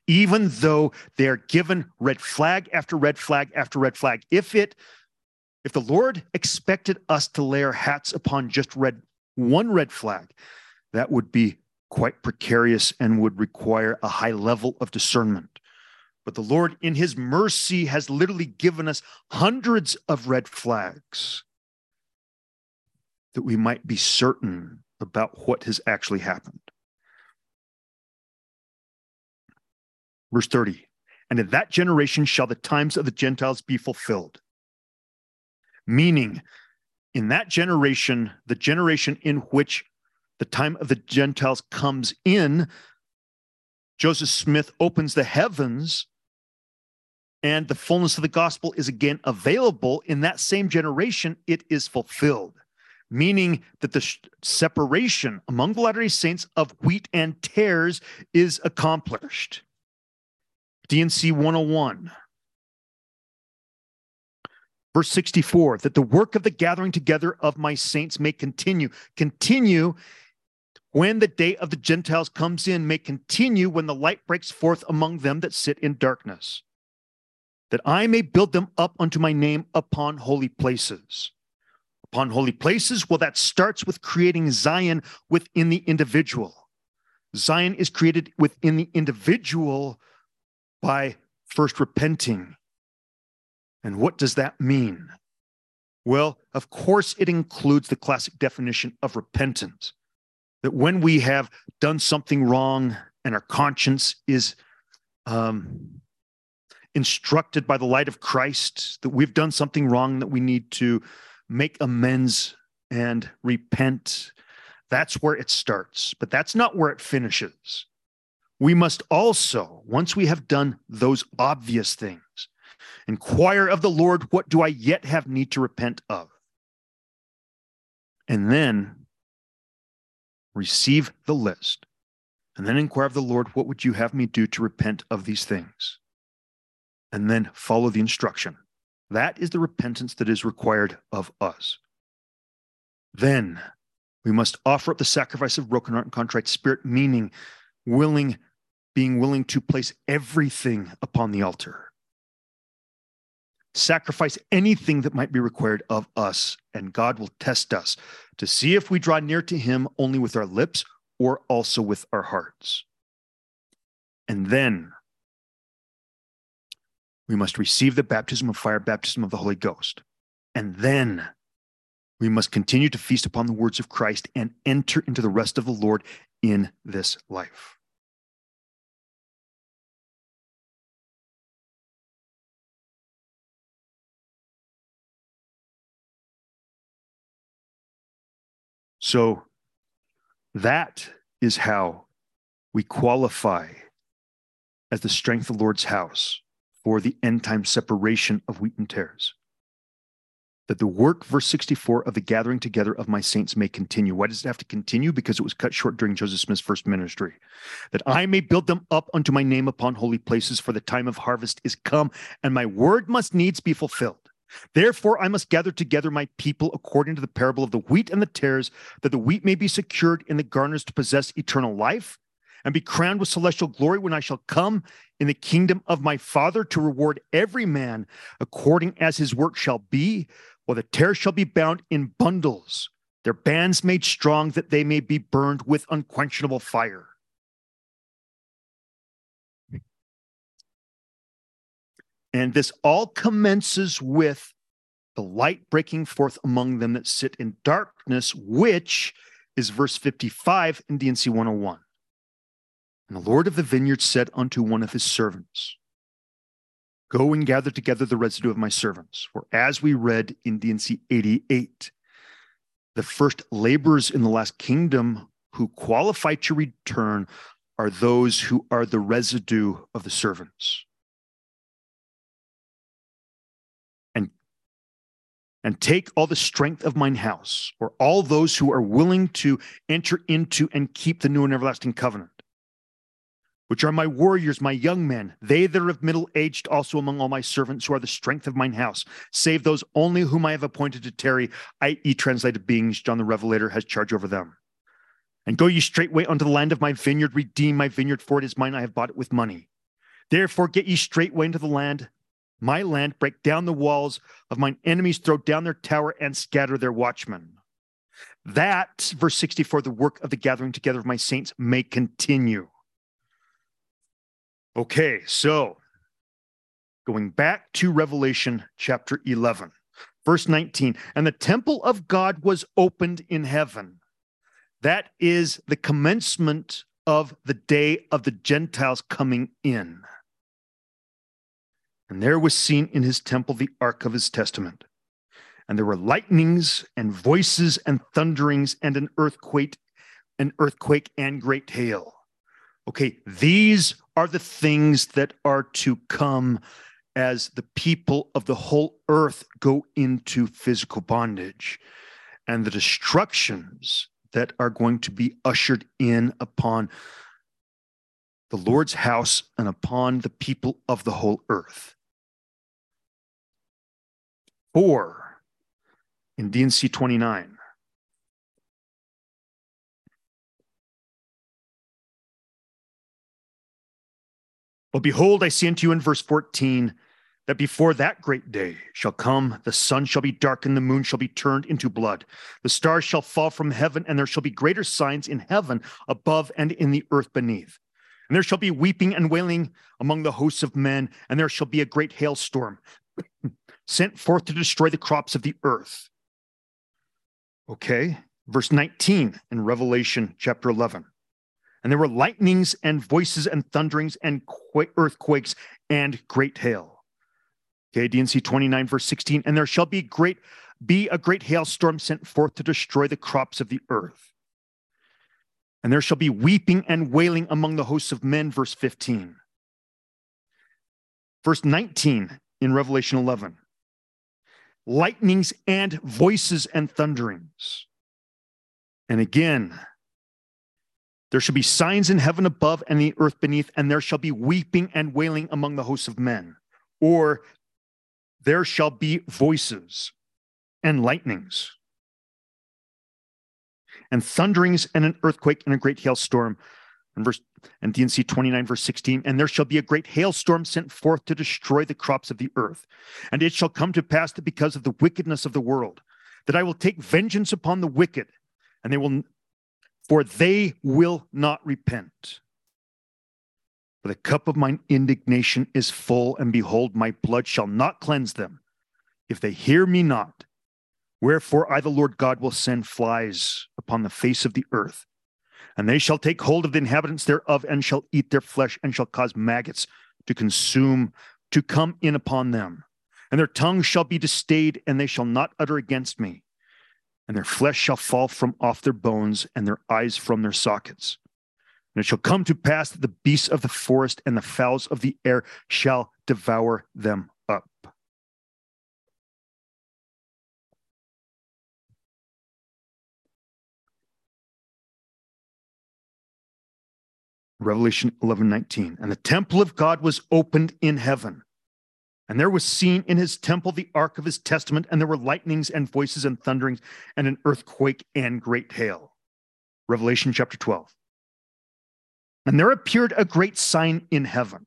Even though they are given red flag after red flag after red flag, if the Lord expected us to lay our hats upon just one red flag, that would be quite precarious and would require a high level of discernment. But the Lord, in his mercy, has literally given us hundreds of red flags that we might be certain about what has actually happened. Verse 30, and in that generation shall the times of the Gentiles be fulfilled. Meaning, in that generation, the generation in which the time of the Gentiles comes in, Joseph Smith opens the heavens, and the fullness of the gospel is again available in that same generation. It is fulfilled, meaning that the separation among the Latter-day Saints of wheat and tares is accomplished. D&C 101. Verse 64, that the work of the gathering together of my saints may continue. Continue when the day of the Gentiles comes in, may continue when the light breaks forth among them that sit in darkness, that I may build them up unto my name upon holy places. Upon holy places, well, that starts with creating Zion within the individual. Zion is created within the individual by first repenting. And what does that mean? Well, of course, it includes the classic definition of repentance, that when we have done something wrong and our conscience is instructed by the light of Christ, that we've done something wrong, that we need to make amends and repent. That's where it starts, but that's not where it finishes. We must also, once we have done those obvious things, inquire of the Lord, what do I yet have need to repent of? And then receive the list. And then inquire of the Lord, what would you have me do to repent of these things? And then follow the instruction. That is the repentance that is required of us. Then we must offer up the sacrifice of broken heart and contrite spirit, meaning being willing to place everything upon the altar. Sacrifice anything that might be required of us, and God will test us to see if we draw near to him only with our lips or also with our hearts. And then we must receive the baptism of fire, baptism of the Holy Ghost. And then we must continue to feast upon the words of Christ and enter into the rest of the Lord in this life. So that is how we qualify as the strength of the Lord's house for the end-time separation of wheat and tares. That the work, verse 64, of the gathering together of my saints may continue. Why does it have to continue? Because it was cut short during Joseph Smith's first ministry. That I may build them up unto my name upon holy places, for the time of harvest is come, and my word must needs be fulfilled. Therefore, I must gather together my people according to the parable of the wheat and the tares, that the wheat may be secured in the garners to possess eternal life and be crowned with celestial glory when I shall come in the kingdom of my Father to reward every man according as his work shall be, while the tares shall be bound in bundles, their bands made strong, that they may be burned with unquenchable fire. And this all commences with the light breaking forth among them that sit in darkness, which is verse 55 in D&C 101. And the Lord of the vineyard said unto one of his servants, go and gather together the residue of my servants. For as we read in D&C 88, the first laborers in the last kingdom who qualify to return are those who are the residue of the servants. And take all the strength of mine house, or all those who are willing to enter into and keep the new and everlasting covenant, which are my warriors, my young men, they that are of middle aged also among all my servants, who are the strength of mine house, save those only whom I have appointed to tarry, i.e. translated beings, John the Revelator has charge over them. And go ye straightway unto the land of my vineyard, redeem my vineyard, for it is mine, I have bought it with money. Therefore get ye straightway into the land, my land, break down the walls of mine enemies, throw down their tower, and scatter their watchmen. That, verse 64, the work of the gathering together of my saints may continue. Okay, so going back to Revelation chapter 11, verse 19, and the temple of God was opened in heaven. That is the commencement of the day of the Gentiles coming in. And there was seen in his temple the ark of his testament. And there were lightnings and voices and thunderings and an earthquake and great hail. Okay, these are the things that are to come as the people of the whole earth go into physical bondage. and the destructions that are going to be ushered in upon the Lord's house and upon the people of the whole earth. 4, in D&C 29. But behold, I say unto you in verse 14, that before that great day shall come, the sun shall be darkened, the moon shall be turned into blood. The stars shall fall from heaven, and there shall be greater signs in heaven above and in the earth beneath. And there shall be weeping and wailing among the hosts of men, and there shall be a great hailstorm sent forth to destroy the crops of the earth. Okay, verse 19 in Revelation chapter 11. And there were lightnings and voices and thunderings and earthquakes and great hail. Okay, D&C 29, verse 16. And there shall be a great hailstorm sent forth to destroy the crops of the earth. And there shall be weeping and wailing among the hosts of men, verse 15. Verse 19 in Revelation 11. Lightnings and voices and thunderings. And again, there shall be signs in heaven above and the earth beneath, and there shall be weeping and wailing among the hosts of men. Or there shall be voices and lightnings and thunderings and an earthquake and a great hailstorm. And D&C 29, verse 16, and there shall be a great hailstorm sent forth to destroy the crops of the earth. And it shall come to pass that because of the wickedness of the world, that I will take vengeance upon the wicked, and for they will not repent. For the cup of mine indignation is full, and behold, my blood shall not cleanse them, if they hear me not. Wherefore I, the Lord God, will send flies upon the face of the earth, and they shall take hold of the inhabitants thereof, and shall eat their flesh, and shall cause maggots to come in upon them. And their tongues shall be distayed, and they shall not utter against me. And their flesh shall fall from off their bones, and their eyes from their sockets. And it shall come to pass that the beasts of the forest and the fowls of the air shall devour them up. Revelation 11:19. And the temple of God was opened in heaven, and there was seen in his temple the ark of his testament, and there were lightnings and voices and thunderings and an earthquake and great hail. Revelation chapter 12. And there appeared a great sign in heaven,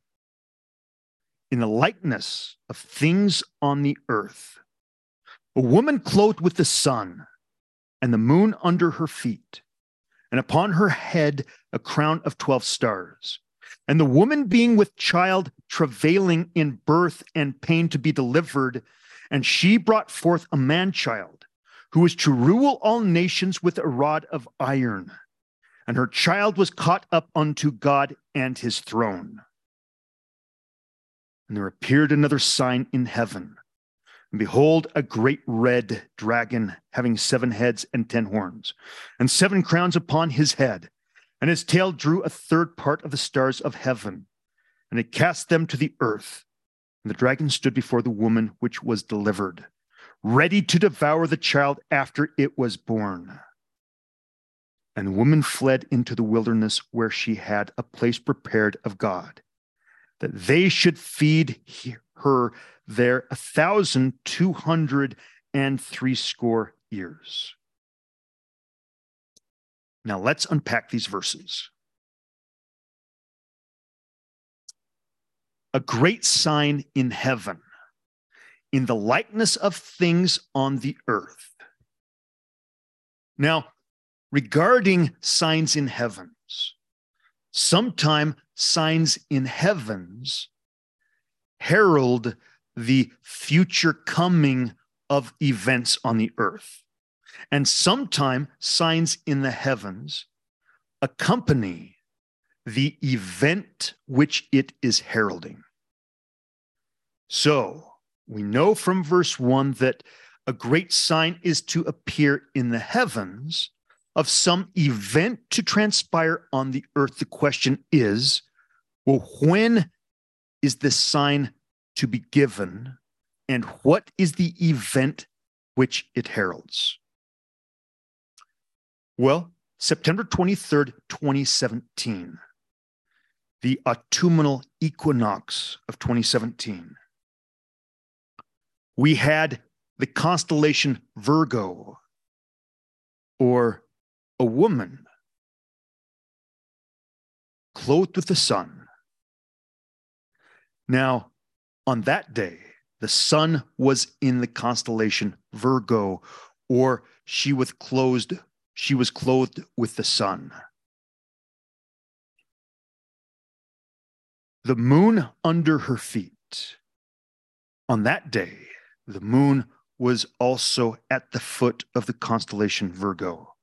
in the likeness of things on the earth, a woman clothed with the sun and the moon under her feet, and upon her head a crown of 12 stars. And the woman being with child, travailing in birth and pain to be delivered, and she brought forth a man-child, who is to rule all nations with a rod of iron. And her child was caught up unto God and his throne. And there appeared another sign in heaven. And behold, a great red dragon, having 7 heads and 10 horns, and 7 crowns upon his head. And his tail drew a third part of the stars of heaven, and it cast them to the earth. And the dragon stood before the woman which was delivered, ready to devour the child after it was born. And the woman fled into the wilderness, where she had a place prepared of God, that they should feed her there 1,260 years. Now let's unpack these verses. A great sign in heaven, in the likeness of things on the earth. Now, regarding signs in heavens, sometime signs in heavens herald the future coming of events on the earth. And sometime signs in the heavens accompany the event which it is heralding. So we know from verse 1 that a great sign is to appear in the heavens of some event to transpire on the earth. The question is, well, when is this sign to be given, and what is the event which it heralds? Well, September 23rd, 2017, the autumnal equinox of 2017, we had the constellation Virgo, or a woman clothed with the sun. Now, on that day, the sun was in the constellation Virgo, or she was clothed with the sun. The moon under her feet. On that day, the moon was also at the foot of the constellation Virgo.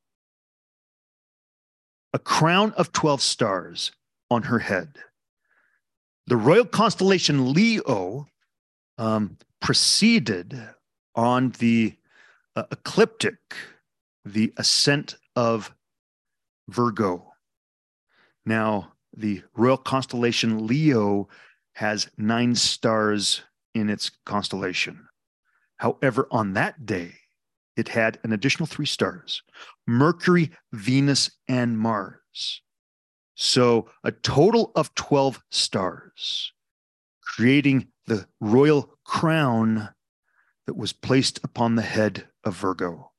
A crown of 12 stars on her head. The royal constellation Leo proceeded on the ecliptic, the ascent of Virgo. Now, the royal constellation Leo has 9 stars in its constellation. However, on that day, it had an additional 3 stars, Mercury, Venus, and Mars. So a total of 12 stars, creating the royal crown that was placed upon the head of Virgo.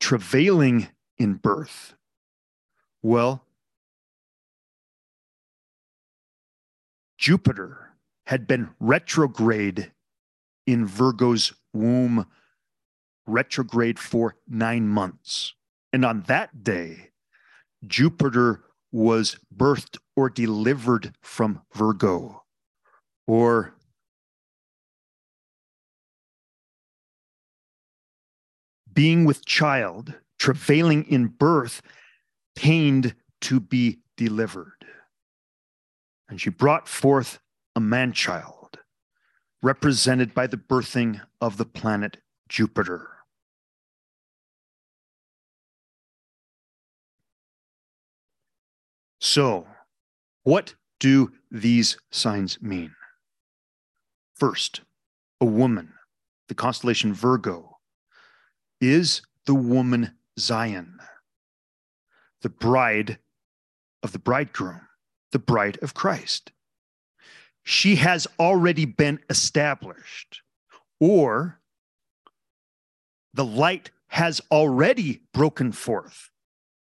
Travailing in birth. Well, Jupiter had been retrograde in Virgo's womb, retrograde for 9 months. And on that day, Jupiter was birthed or delivered from Virgo, or being with child, travailing in birth, pained to be delivered. And she brought forth a man-child, represented by the birthing of the planet Jupiter. So, what do these signs mean? First, a woman, the constellation Virgo, is the woman Zion, the bride of the bridegroom, the bride of Christ. She has already been established, or the light has already broken forth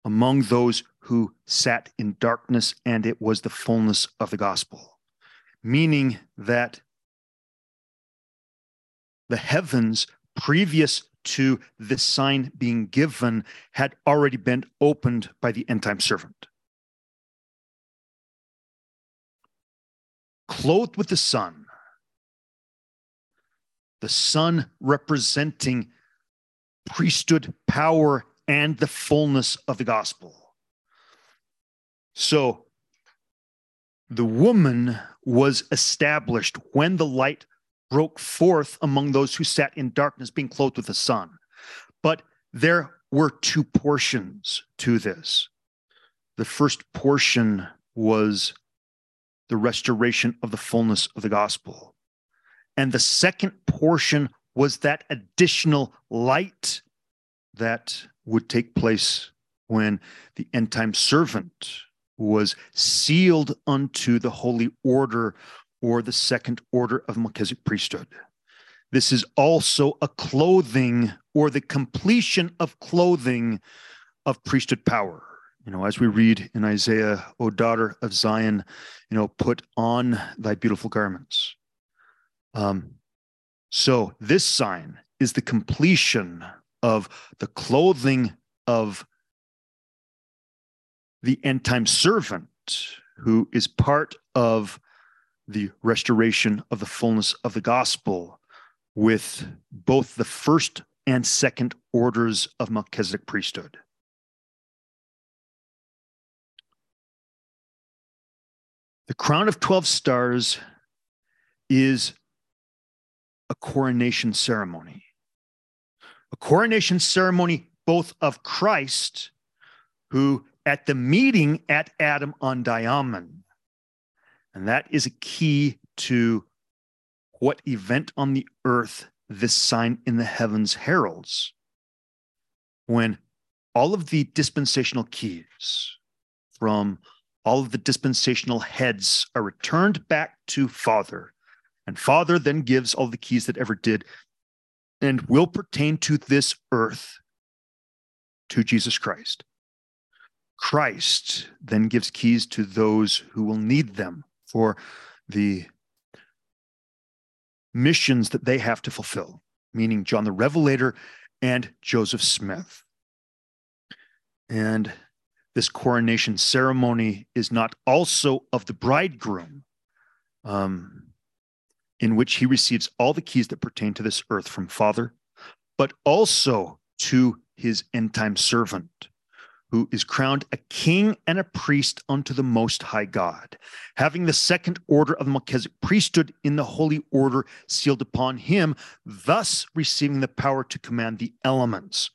among those who sat in darkness, and it was the fullness of the gospel, meaning that the heavens previous to this sign being given had already been opened by the end-time servant. Clothed with the sun representing priesthood power and the fullness of the gospel. So the woman was established when the light broke forth among those who sat in darkness, being clothed with the sun. But there were two portions to this. The first portion was the restoration of the fullness of the gospel. And the second portion was that additional light that would take place when the end-time servant was sealed unto the holy order, or the second order of Melchizedek priesthood. This is also a clothing, or the completion of clothing of priesthood power. You know, as we read in Isaiah, O daughter of Zion, you know, put on thy beautiful garments. So this sign is the completion of the clothing of the end-time servant, who is part of the restoration of the fullness of the gospel with both the first and second orders of Melchizedek priesthood. The crown of 12 stars is a coronation ceremony. A coronation ceremony both of Christ, who at the meeting at Adam on Diamond, and that is a key to what event on the earth this sign in the heavens heralds, when all of the dispensational keys from all of the dispensational heads are returned back to Father, and Father then gives all the keys that ever did and will pertain to this earth to Jesus Christ. Christ then gives keys to those who will need them for the missions that they have to fulfill, meaning John the Revelator and Joseph Smith. And this coronation ceremony is not also of the bridegroom, in which he receives all the keys that pertain to this earth from Father, but also to his end-time servant, who is crowned a king and a priest unto the Most High God, having the second order of the Melchizedek priesthood in the holy order sealed upon him, thus receiving the power to command the elements,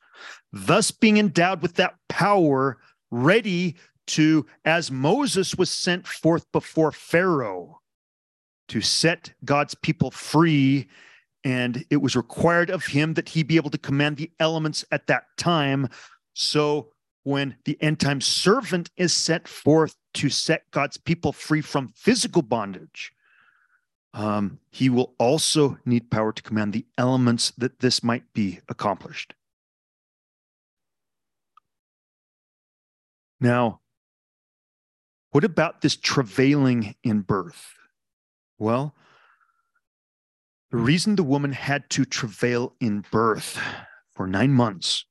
thus being endowed with that power ready to, as Moses was sent forth before Pharaoh, to set God's people free. And it was required of him that he be able to command the elements at that time. So when the end-time servant is sent forth to set God's people free from physical bondage, he will also need power to command the elements that this might be accomplished. Now, what about this travailing in birth? Well, the reason the woman had to travail in birth for 9 months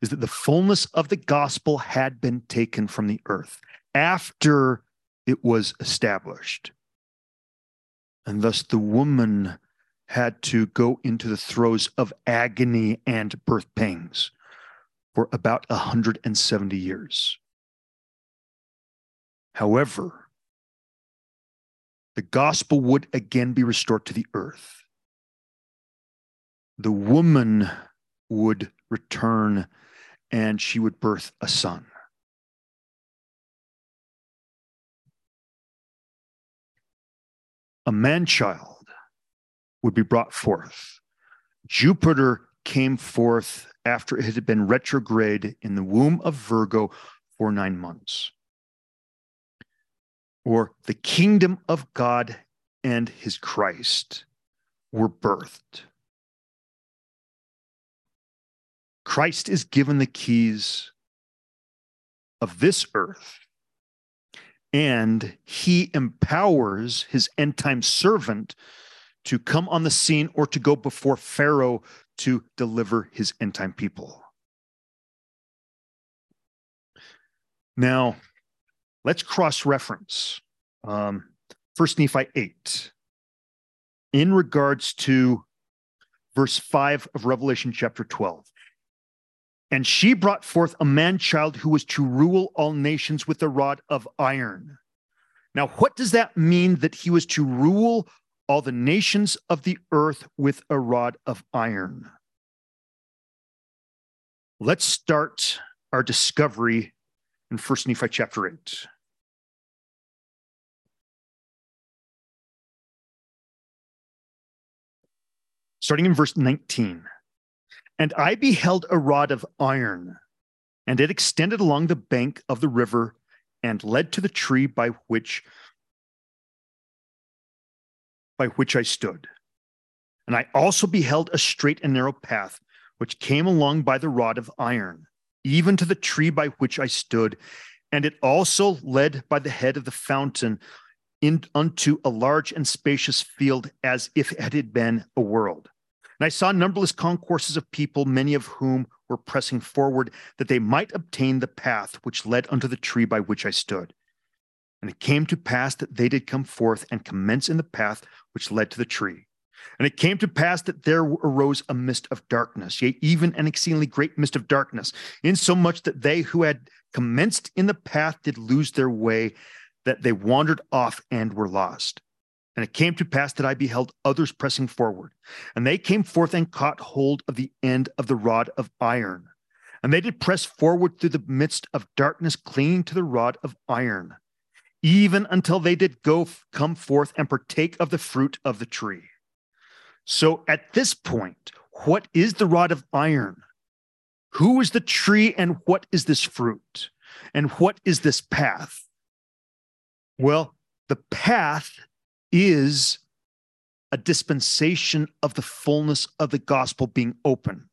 is that the fullness of the gospel had been taken from the earth after it was established. And thus the woman had to go into the throes of agony and birth pangs for about 170 years. However, the gospel would again be restored to the earth. The woman would return and she would birth a son. A man-child would be brought forth. Jupiter came forth after it had been retrograde in the womb of Virgo for 9 months. Or the kingdom of God and his Christ were birthed. Christ is given the keys of this earth, and he empowers his end-time servant to come on the scene or to go before Pharaoh to deliver his end-time people. Now, let's cross-reference First Nephi 8 in regards to verse 5 of Revelation chapter 12. And she brought forth a man-child who was to rule all nations with a rod of iron. Now, what does that mean that he was to rule all the nations of the earth with a rod of iron? Let's start our discovery in 1 Nephi chapter 8. Starting in verse 19. And I beheld a rod of iron, and it extended along the bank of the river and led to the tree by which I stood. And I also beheld a straight and narrow path, which came along by the rod of iron, even to the tree by which I stood. And it also led by the head of the fountain unto a large and spacious field, as if it had been a world. And I saw numberless concourses of people, many of whom were pressing forward, that they might obtain the path which led unto the tree by which I stood. And it came to pass that they did come forth and commence in the path which led to the tree. And it came to pass that there arose a mist of darkness, yea, even an exceedingly great mist of darkness, insomuch that they who had commenced in the path did lose their way, that they wandered off and were lost. And it came to pass that I beheld others pressing forward, and they came forth and caught hold of the end of the rod of iron. And they did press forward through the midst of darkness, clinging to the rod of iron, even until they did come forth and partake of the fruit of the tree. So at this point, what is the rod of iron? Who is the tree, and what is this fruit? And what is this path? Well, the path is a dispensation of the fullness of the gospel being opened.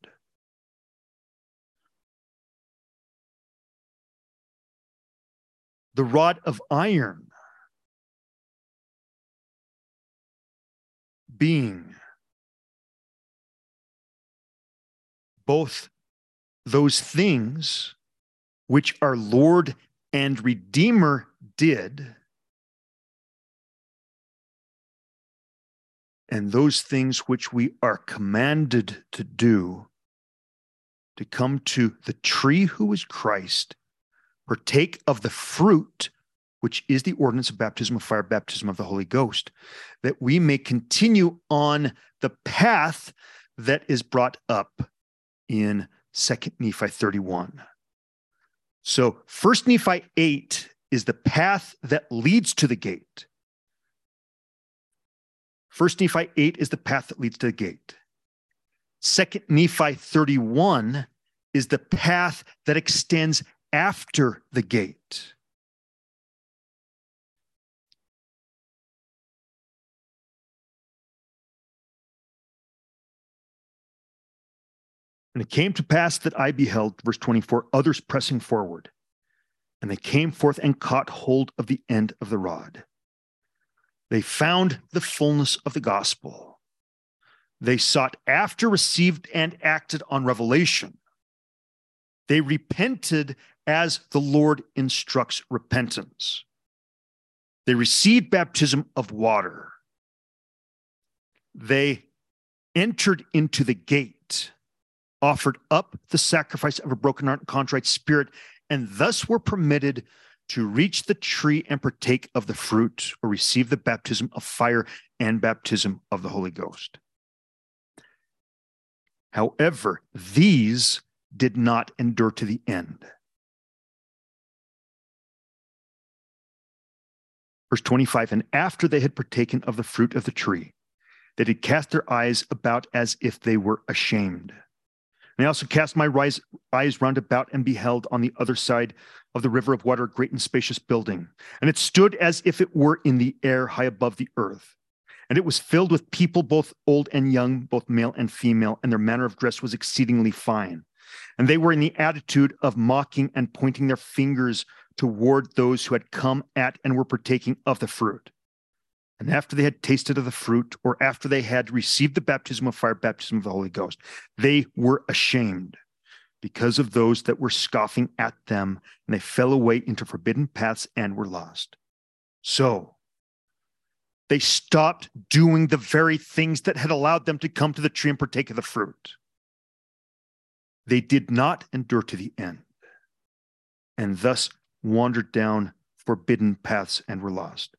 The rod of iron being both those things which our Lord and Redeemer did, and those things which we are commanded to do, to come to the tree who is Christ, partake of the fruit, which is the ordinance of baptism of fire, baptism of the Holy Ghost, that we may continue on the path that is brought up in 2 Nephi 31. So 1 Nephi 8 is the path that leads to the gate. 1 Nephi 8 is the path that leads to the gate. 2 Nephi 31 is the path that extends after the gate. And it came to pass that I beheld, verse 24, others pressing forward, and they came forth and caught hold of the end of the rod. They found the fullness of the gospel. They sought after, received, and acted on revelation. They repented as the Lord instructs repentance. They received baptism of water. They entered into the gate, offered up the sacrifice of a broken heart and contrite spirit, and thus were permitted to reach the tree and partake of the fruit, or receive the baptism of fire and baptism of the Holy Ghost. However, these did not endure to the end. Verse 25, and after they had partaken of the fruit of the tree, they did cast their eyes about as if they were ashamed. And I also cast my eyes round about, and beheld on the other side of the river of water a great and spacious building. And it stood as if it were in the air, high above the earth. And it was filled with people, both old and young, both male and female, and their manner of dress was exceedingly fine. And they were in the attitude of mocking and pointing their fingers toward those who had come at and were partaking of the fruit. And after they had tasted of the fruit, or after they had received the baptism of fire, baptism of the Holy Ghost, they were ashamed because of those that were scoffing at them, and they fell away into forbidden paths and were lost. So they stopped doing the very things that had allowed them to come to the tree and partake of the fruit. They did not endure to the end, and thus wandered down forbidden paths and were lost.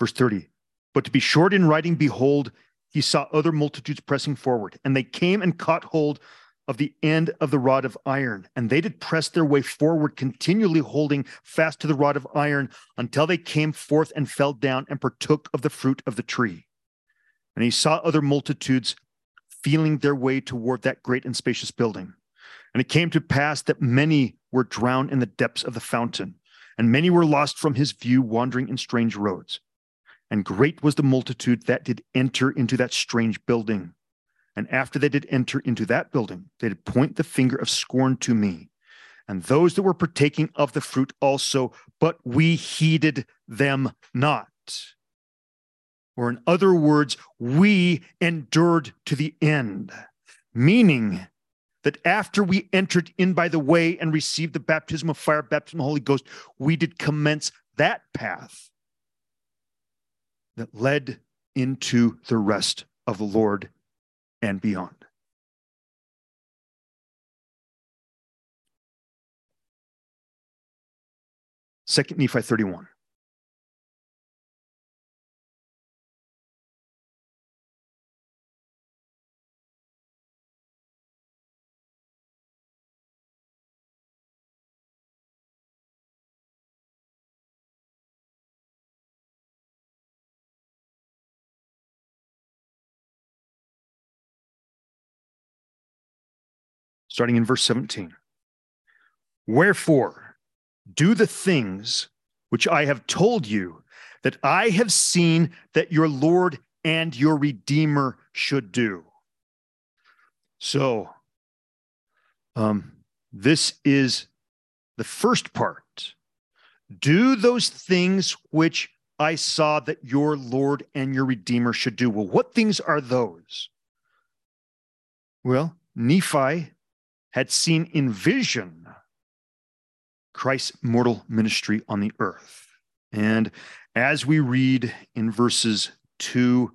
Verse 30, but to be short in writing, behold, he saw other multitudes pressing forward, and they came and caught hold of the end of the rod of iron, and they did press their way forward, continually holding fast to the rod of iron, until they came forth and fell down and partook of the fruit of the tree. And he saw other multitudes feeling their way toward that great and spacious building. And it came to pass that many were drowned in the depths of the fountain, and many were lost from his view, wandering in strange roads. And great was the multitude that did enter into that strange building. And after they did enter into that building, they did point the finger of scorn to me, and those that were partaking of the fruit also, but we heeded them not. Or in other words, we endured to the end, meaning that after we entered in by the way and received the baptism of fire, baptism of the Holy Ghost, we did commence that path that led into the rest of the Lord and beyond. Second Nephi 31. starting in verse 17. Wherefore, do the things which I have told you that I have seen that your Lord and your Redeemer should do. So, this is the first part. Do those things which I saw that your Lord and your Redeemer should do. Well, what things are those? Well, Nephi had seen in vision Christ's mortal ministry on the earth. And as we read in verses 2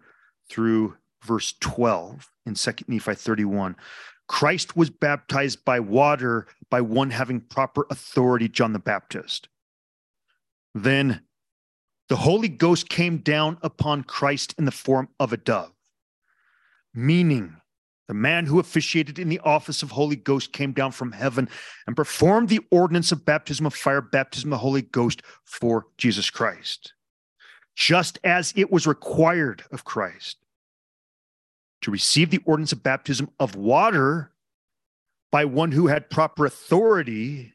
through verse 12 in Second Nephi 31, Christ was baptized by water by one having proper authority, John the Baptist. Then the Holy Ghost came down upon Christ in the form of a dove, meaning the man who officiated in the office of Holy Ghost came down from heaven and performed the ordinance of baptism of fire, baptism of the Holy Ghost for Jesus Christ, just as it was required of Christ to receive the ordinance of baptism of water by one who had proper authority.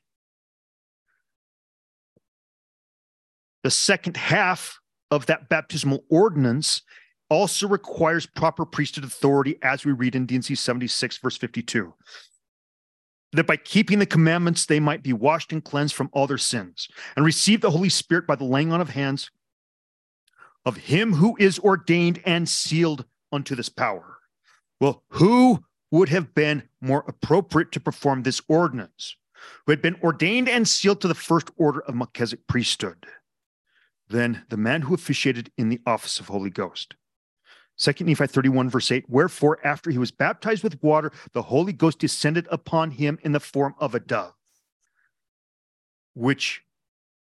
The second half of that baptismal ordinance also requires proper priesthood authority, as we read in D&C 76, verse 52, that by keeping the commandments, they might be washed and cleansed from all their sins and receive the Holy Spirit by the laying on of hands of him who is ordained and sealed unto this power. Well, who would have been more appropriate to perform this ordinance? Who had been ordained and sealed to the first order of Melchizedek priesthood than the man who officiated in the office of Holy Ghost? 2 Nephi 31, verse 8, wherefore, after he was baptized with water, the Holy Ghost descended upon him in the form of a dove, which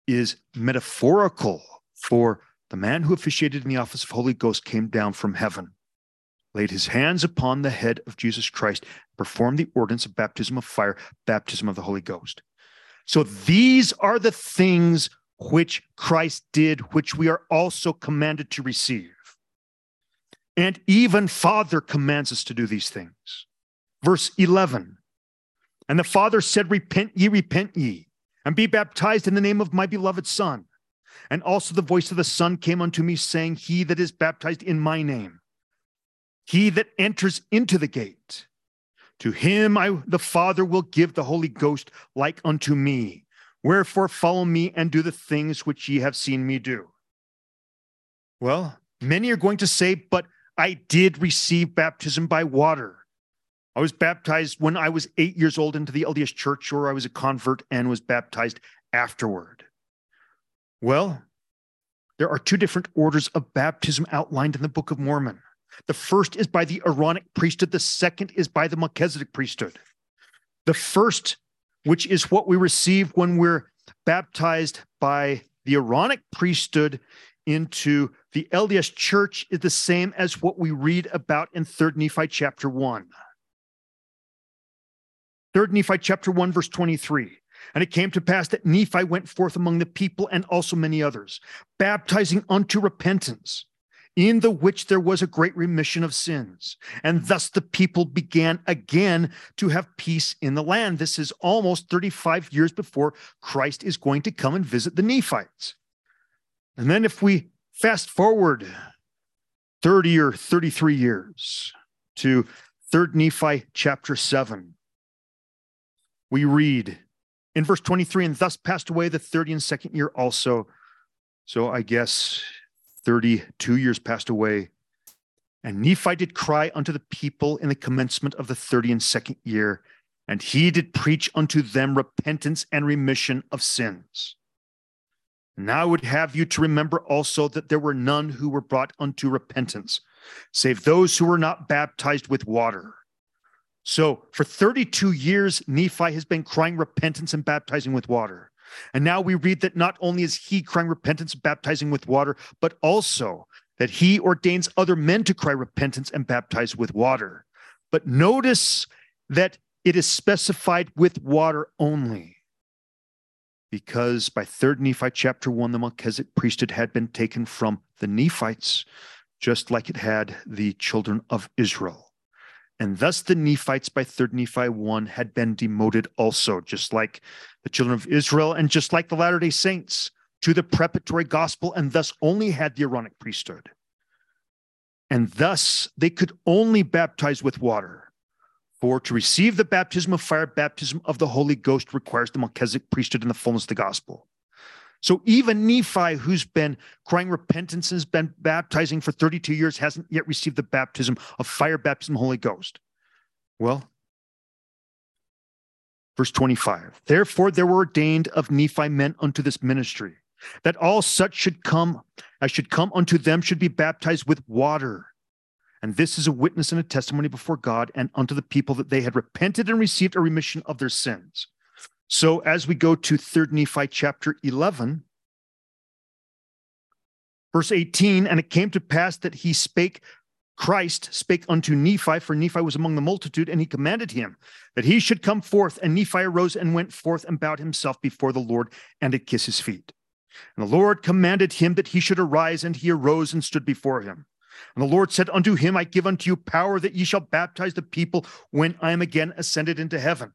is metaphorical for the man who officiated in the office of Holy Ghost came down from heaven, laid his hands upon the head of Jesus Christ, performed the ordinance of baptism of fire, baptism of the Holy Ghost. So these are the things which Christ did, which we are also commanded to receive. And even Father commands us to do these things. Verse 11, and the Father said, repent ye, and be baptized in the name of my beloved Son. And also the voice of the Son came unto me, saying, he that is baptized in my name, he that enters into the gate, to him the Father will give the Holy Ghost like unto me. Wherefore follow me and do the things which ye have seen me do. Well, many are going to say, but I did receive baptism by water. I was baptized when I was 8 years old into the LDS church, or I was a convert and was baptized afterward. Well, there are two different orders of baptism outlined in the Book of Mormon. The first is by the Aaronic priesthood. The second is by the Melchizedek priesthood. The first, which is what we receive when we're baptized by the Aaronic priesthood into the LDS church, is the same as what we read about in 3 Nephi chapter 1. 3 Nephi chapter 1, verse 23. And it came to pass that Nephi went forth among the people and also many others, baptizing unto repentance, in the which there was a great remission of sins. And thus the people began again to have peace in the land. This is almost 35 years before Christ is going to come and visit the Nephites. And then if we fast forward 30 or 33 years to 3 Nephi chapter 7, we read in verse 23, and thus passed away the 32nd year also. So I guess 32 years passed away, and Nephi did cry unto the people in the commencement of the 32nd year, and he did preach unto them repentance and remission of sins. Now I would have you to remember also that there were none who were brought unto repentance, save those who were not baptized with water. So for 32 years, Nephi has been crying repentance and baptizing with water. And now we read that not only is he crying repentance, baptizing with water, but also that he ordains other men to cry repentance and baptize with water. But notice that it is specified with water only, because by 3 Nephi chapter 1, the Melchizedek priesthood had been taken from the Nephites, just like it had the children of Israel. And thus the Nephites by 3rd Nephi 1 had been demoted also, just like the children of Israel and just like the Latter-day Saints, to the preparatory gospel, and thus only had the Aaronic priesthood. And thus they could only baptize with water. For to receive the baptism of fire, baptism of the Holy Ghost requires the Melchizedek priesthood in the fullness of the gospel. So even Nephi, who's been crying repentance and has been baptizing for 32 years, hasn't yet received the baptism of fire, baptism of Holy Ghost. Well, verse 25, therefore there were ordained of Nephi men unto this ministry, that all such should come, as should come unto them, should be baptized with water. And this is a witness and a testimony before God and unto the people that they had repented and received a remission of their sins. So as we go to 3rd Nephi chapter 11, verse 18, and it came to pass that he spake, Christ spake unto Nephi, for Nephi was among the multitude, and he commanded him that he should come forth. And Nephi arose and went forth and bowed himself before the Lord and did kiss his feet. And the Lord commanded him that he should arise, and he arose and stood before him. And the Lord said unto him, I give unto you power that ye shall baptize the people when I am again ascended into heaven.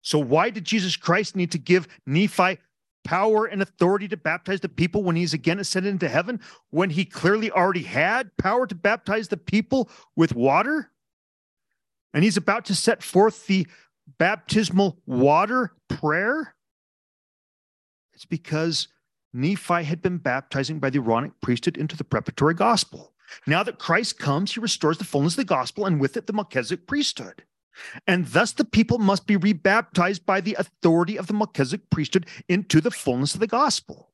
So why did Jesus Christ need to give Nephi power and authority to baptize the people when he's again ascended into heaven, when he clearly already had power to baptize the people with water? And he's about to set forth the baptismal water prayer? It's because Nephi had been baptizing by the Aaronic priesthood into the preparatory gospel. Now that Christ comes, he restores the fullness of the gospel, and with it the Melchizedek priesthood. And thus the people must be rebaptized by the authority of the Melchizedek priesthood into the fullness of the gospel.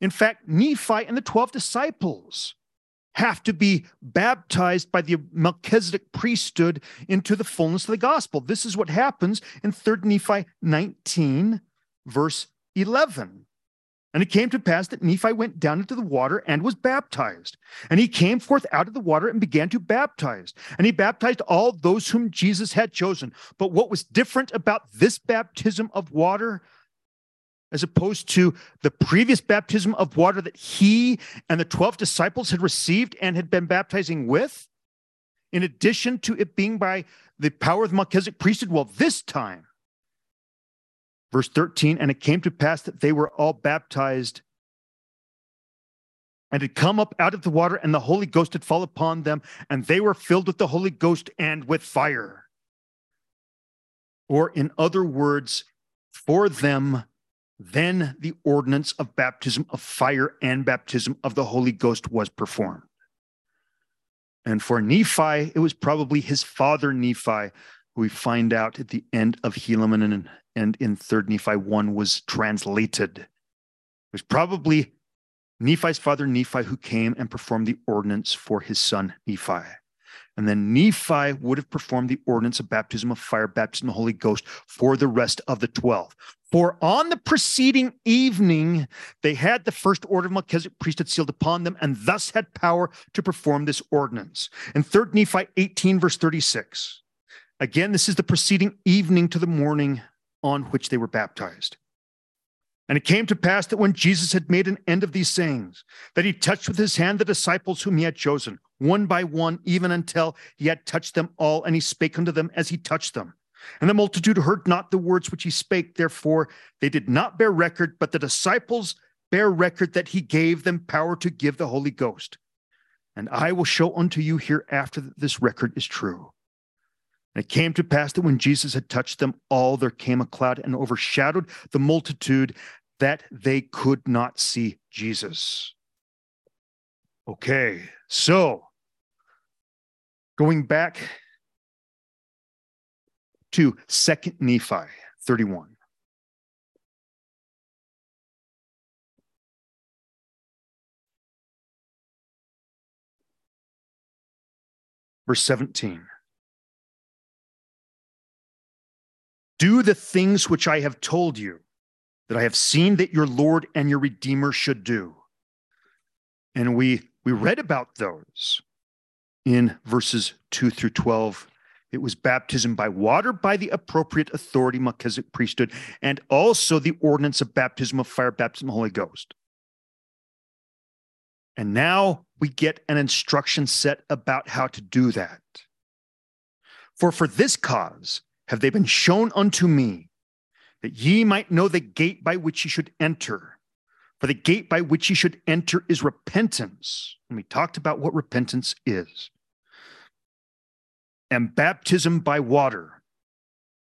In fact, Nephi and the 12 disciples have to be baptized by the Melchizedek priesthood into the fullness of the gospel. This is what happens in 3rd Nephi 19, verse 11. And it came to pass that Nephi went down into the water and was baptized. And he came forth out of the water and began to baptize. And he baptized all those whom Jesus had chosen. But what was different about this baptism of water, as opposed to the previous baptism of water that he and the 12 disciples had received and had been baptizing with, in addition to it being by the power of the Melchizedek priesthood? Well, this time, verse 13, and it came to pass that they were all baptized and had come up out of the water, and the Holy Ghost had fallen upon them, and they were filled with the Holy Ghost and with fire. Or in other words, for them, then the ordinance of baptism of fire and baptism of the Holy Ghost was performed. And for Nephi, it was probably his father Nephi, who we find out at the end of Helaman and in 3rd Nephi 1 was translated. It was probably Nephi's father Nephi who came and performed the ordinance for his son Nephi. And then Nephi would have performed the ordinance of baptism of fire, baptism of the Holy Ghost for the rest of the 12. For on the preceding evening, they had the first order of Melchizedek priesthood sealed upon them, and thus had power to perform this ordinance. In 3rd Nephi 18, verse 36, again, this is the preceding evening to the morning on which they were baptized. And it came to pass that when Jesus had made an end of these sayings, that he touched with his hand the disciples whom he had chosen, one by one, even until he had touched them all, and he spake unto them as he touched them. And the multitude heard not the words which he spake, therefore they did not bear record, but the disciples bear record that he gave them power to give the Holy Ghost. And I will show unto you hereafter that this record is true. And it came to pass that when Jesus had touched them all, there came a cloud and overshadowed the multitude, that they could not see Jesus. Okay, so going back to 2nd Nephi 31. Verse 17. Do the things which I have told you, that I have seen that your Lord and your Redeemer should do. And we read about those in verses 2 through 12. It was baptism by water by the appropriate authority, Melchizedek priesthood, and also the ordinance of baptism of fire, baptism of the Holy Ghost. And now we get an instruction set about how to do that. For this cause have they been shown unto me, that ye might know the gate by which ye should enter. For the gate by which ye should enter is repentance. And we talked about what repentance is. And baptism by water.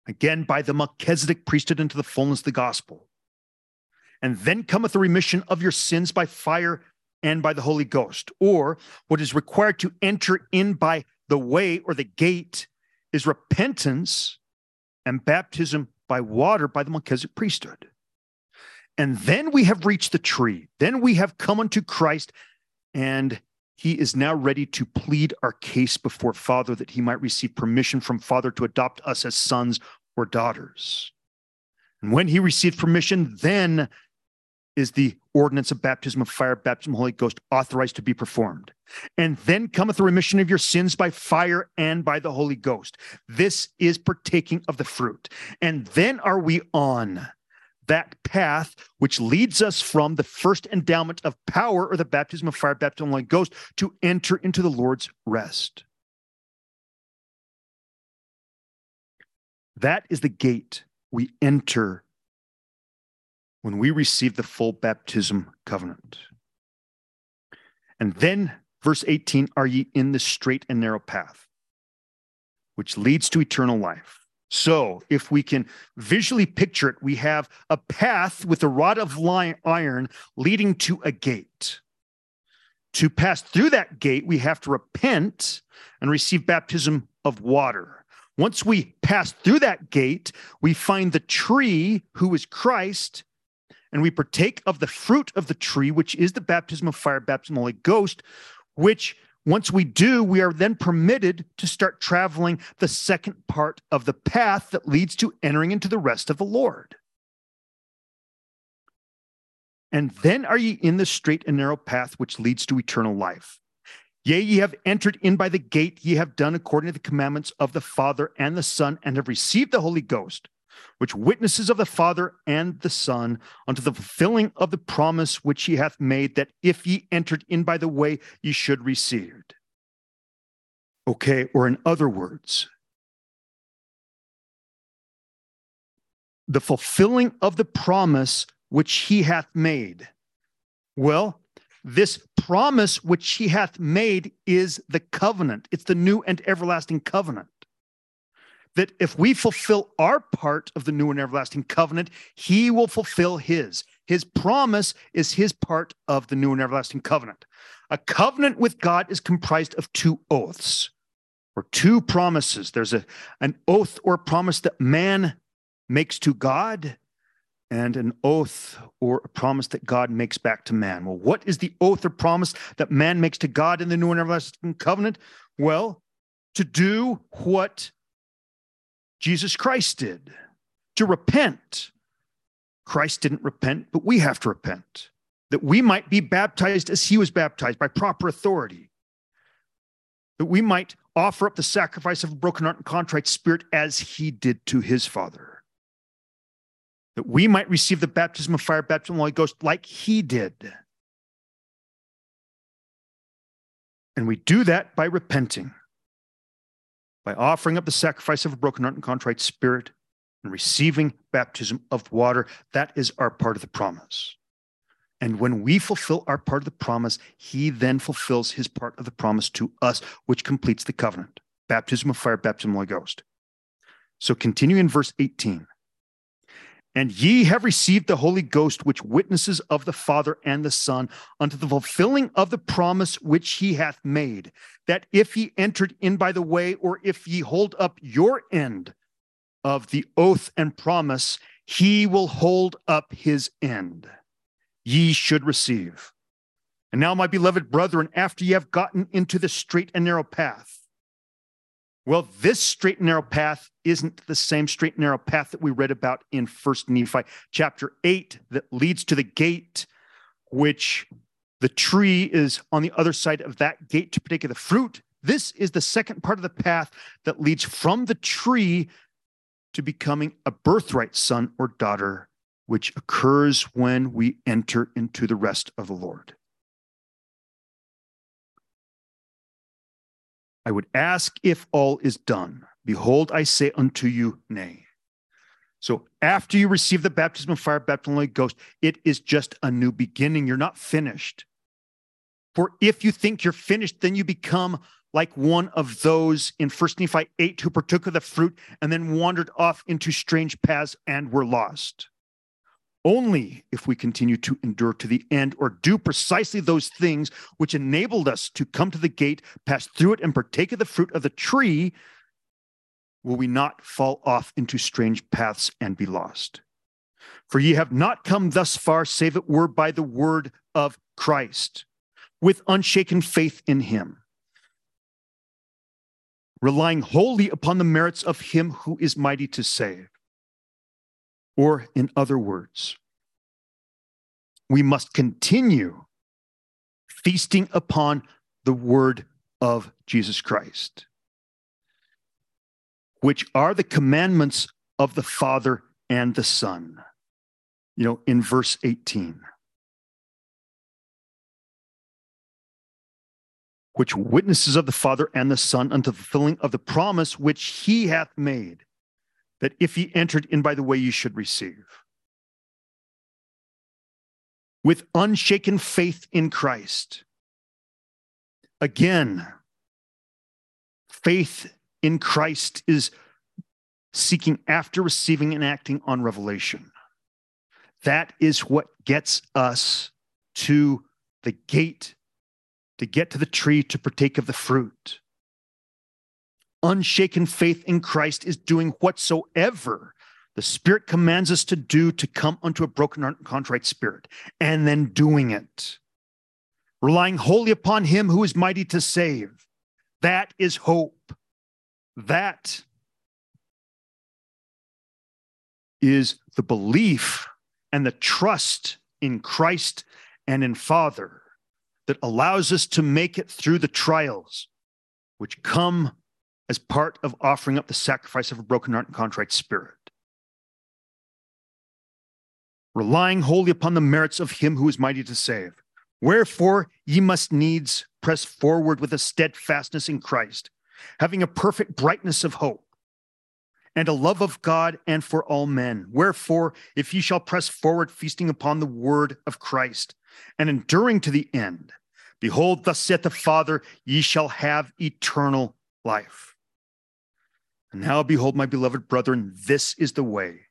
Again, by the Melchizedek priesthood into the fullness of the gospel. And then cometh the remission of your sins by fire and by the Holy Ghost. Or what is required to enter in by the way or the gate is repentance and baptism by water by the Melchizedek priesthood. And then we have reached the tree. Then we have come unto Christ, and he is now ready to plead our case before Father that he might receive permission from Father to adopt us as sons or daughters. And when he received permission, then is the ordinance of baptism of fire, baptism of the Holy Ghost authorized to be performed. And then cometh the remission of your sins by fire and by the Holy Ghost. This is partaking of the fruit. And then are we on that path which leads us from the first endowment of power or the baptism of fire, baptism of the Holy Ghost to enter into the Lord's rest. That is the gate we enter when we receive the full baptism covenant. And then, verse 18, are ye in the straight and narrow path, which leads to eternal life. So if we can visually picture it, we have a path with a rod of iron leading to a gate. To pass through that gate, we have to repent and receive baptism of water. Once we pass through that gate, we find the tree, who is Christ, and we partake of the fruit of the tree, which is the baptism of fire, baptism of the Holy Ghost, which once we do, we are then permitted to start traveling the second part of the path that leads to entering into the rest of the Lord. And then are ye in the straight and narrow path which leads to eternal life. Yea, ye have entered in by the gate, ye have done according to the commandments of the Father and the Son, and have received the Holy Ghost, which witnesses of the Father and the Son, unto the fulfilling of the promise which he hath made, that if ye entered in by the way, ye should receive it. Okay, or in other words, the fulfilling of the promise which he hath made. Well, this promise which he hath made is the covenant. It's the new and everlasting covenant. That if we fulfill our part of the new and everlasting covenant, he will fulfill his. His promise is his part of the new and everlasting covenant. A covenant with God is comprised of two oaths or two promises. There's an oath or promise that man makes to God and an oath or a promise that God makes back to man. Well, what is the oath or promise that man makes to God in the new and everlasting covenant? Well, to do what Jesus Christ did, to repent. Christ didn't repent, but we have to repent, that we might be baptized as he was baptized by proper authority, that we might offer up the sacrifice of a broken heart and contrite spirit as he did to his Father, that we might receive the baptism of fire, baptism of the Holy Ghost like he did. And we do that by repenting, by offering up the sacrifice of a broken heart and contrite spirit and receiving baptism of water. That is our part of the promise. And when we fulfill our part of the promise, he then fulfills his part of the promise to us, which completes the covenant. Baptism of fire, baptism of the Holy Ghost. So continue in verse 18. And ye have received the Holy Ghost, which witnesses of the Father and the Son, unto the fulfilling of the promise which he hath made, that if ye entered in by the way, or if ye hold up your end of the oath and promise, he will hold up his end. Ye should receive. And now, my beloved brethren, after ye have gotten into the straight and narrow path, well, this straight and narrow path isn't the same straight and narrow path that we read about in First Nephi chapter 8 that leads to the gate, which the tree is on the other side of that gate to partake of the fruit. This is the second part of the path that leads from the tree to becoming a birthright son or daughter, which occurs when we enter into the rest of the Lord. I would ask if all is done. Behold, I say unto you, nay. So after you receive the baptism of fire, baptism of the Holy Ghost, it is just a new beginning. You're not finished. For if you think you're finished, then you become like one of those in First Nephi 8 who partook of the fruit and then wandered off into strange paths and were lost. Only if we continue to endure to the end or do precisely those things which enabled us to come to the gate, pass through it, and partake of the fruit of the tree, will we not fall off into strange paths and be lost. For ye have not come thus far, save it were by the word of Christ, with unshaken faith in him, relying wholly upon the merits of him who is mighty to save. Or in other words, we must continue feasting upon the word of Jesus Christ, which are the commandments of the Father and the Son. You know, in verse 18, which witnesses of the Father and the Son unto the fulfilling of the promise which he hath made, that if ye entered in by the way ye should receive. With unshaken faith in Christ. Again, faith in Christ is seeking after, receiving, and acting on revelation. That is what gets us to the gate, to get to the tree, to partake of the fruit. Unshaken faith in Christ is doing whatsoever the Spirit commands us to do to come unto a broken heart and contrite spirit, and then doing it. Relying wholly upon him who is mighty to save. That is hope. That is the belief and the trust in Christ and in Father that allows us to make it through the trials which come as part of offering up the sacrifice of a broken heart and contrite spirit. Relying wholly upon the merits of him who is mighty to save. Wherefore ye must needs press forward with a steadfastness in Christ, having a perfect brightness of hope, and a love of God and for all men. Wherefore, if ye shall press forward, feasting upon the word of Christ, and enduring to the end, behold, thus saith the Father, ye shall have eternal life. And now, behold, my beloved brethren, this is the way.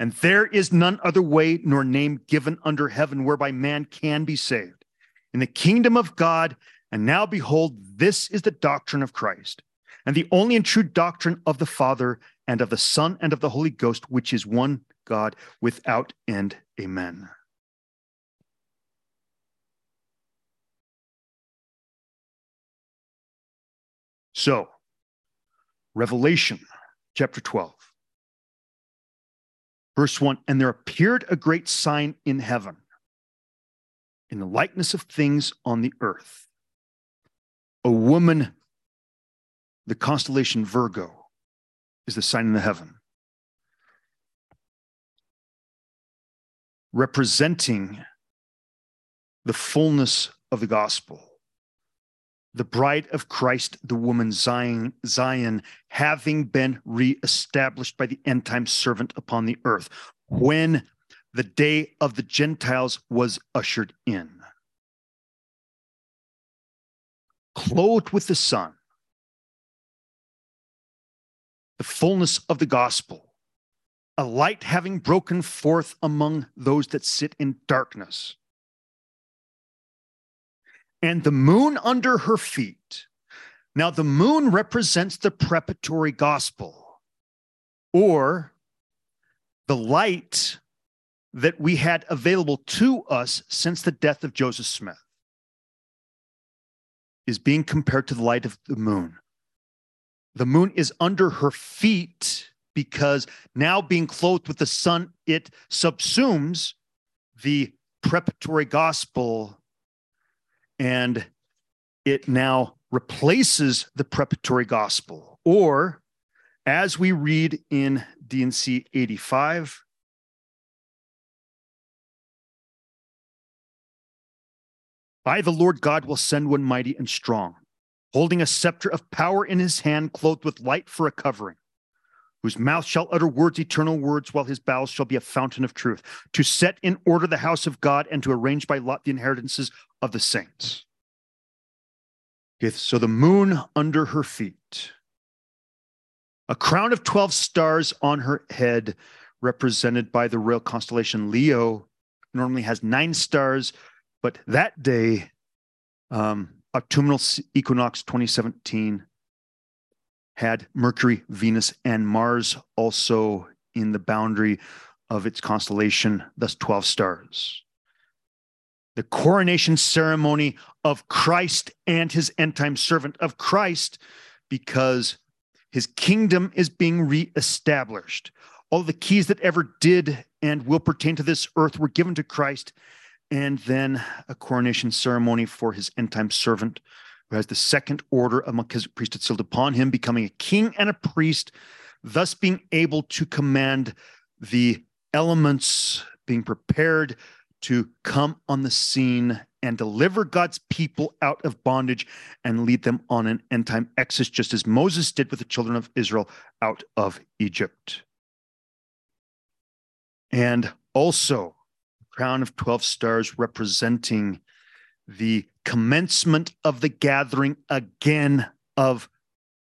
And there is none other way nor name given under heaven whereby man can be saved, in the kingdom of God. And now, behold, this is the doctrine of Christ, and the only and true doctrine of the Father, and of the Son, and of the Holy Ghost, which is one God, without end. Amen. So, Revelation chapter 12, verse 1, and there appeared a great sign in heaven, in the likeness of things on the earth, a woman, the constellation Virgo, is the sign in the heaven, representing the fullness of the gospel. The bride of Christ, the woman Zion, having been reestablished by the end-time servant upon the earth, when the day of the Gentiles was ushered in. Clothed with the sun, the fullness of the gospel, a light having broken forth among those that sit in darkness, and the moon under her feet. Now, the moon represents the preparatory gospel, or the light that we had available to us since the death of Joseph Smith, is being compared to the light of the moon. The moon is under her feet because now being clothed with the sun, it subsumes the preparatory gospel, and it now replaces the preparatory gospel. Or, as we read in D&C 85, I, the Lord God, will send one mighty and strong, holding a scepter of power in his hand, clothed with light for a covering, whose mouth shall utter words, eternal words, while his bowels shall be a fountain of truth, to set in order the house of God and to arrange by lot the inheritances of the saints. Okay, so the moon under her feet, a crown of 12 stars on her head, represented by the royal constellation Leo. Normally has 9 stars, but that day, autumnal equinox 2017, had Mercury, Venus, and Mars also in the boundary of its constellation, thus 12 stars. The coronation ceremony of Christ and his end-time servant, of Christ, because his kingdom is being reestablished. All the keys that ever did and will pertain to this earth were given to Christ, and then a coronation ceremony for his end-time servant, who has the second order of Melchizedek priesthood sealed upon him, becoming a king and a priest, thus being able to command the elements, being prepared to come on the scene and deliver God's people out of bondage and lead them on an end-time exodus, just as Moses did with the children of Israel out of Egypt. And also, crown of 12 stars representing the commencement of the gathering again of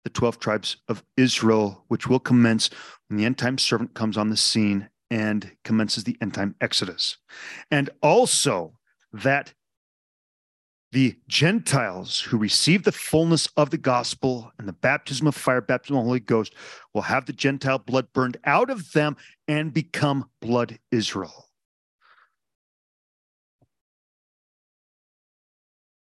the 12 tribes of Israel, which will commence when the end-time servant comes on the scene and commences the end-time exodus. And also that the Gentiles who receive the fullness of the gospel and the baptism of fire, baptism of the Holy Ghost, will have the Gentile blood burned out of them and become blood Israel.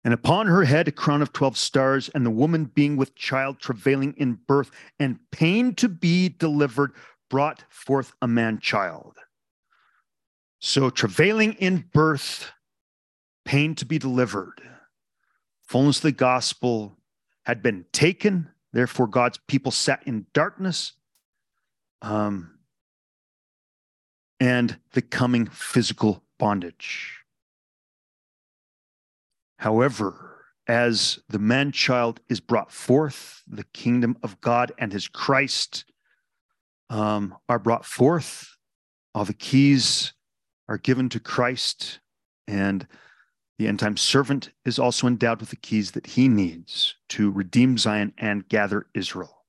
And upon her head, a crown of 12 stars, and the woman being with child, travailing in birth, and pain to be delivered, brought forth a man-child. So travailing in birth, pain to be delivered. Fullness of the gospel had been taken, therefore God's people sat in darkness, and the coming physical bondage. However, as the man-child is brought forth, the kingdom of God and his Christ are brought forth. All the keys are given to Christ, and the end-time servant is also endowed with the keys that he needs to redeem Zion and gather Israel.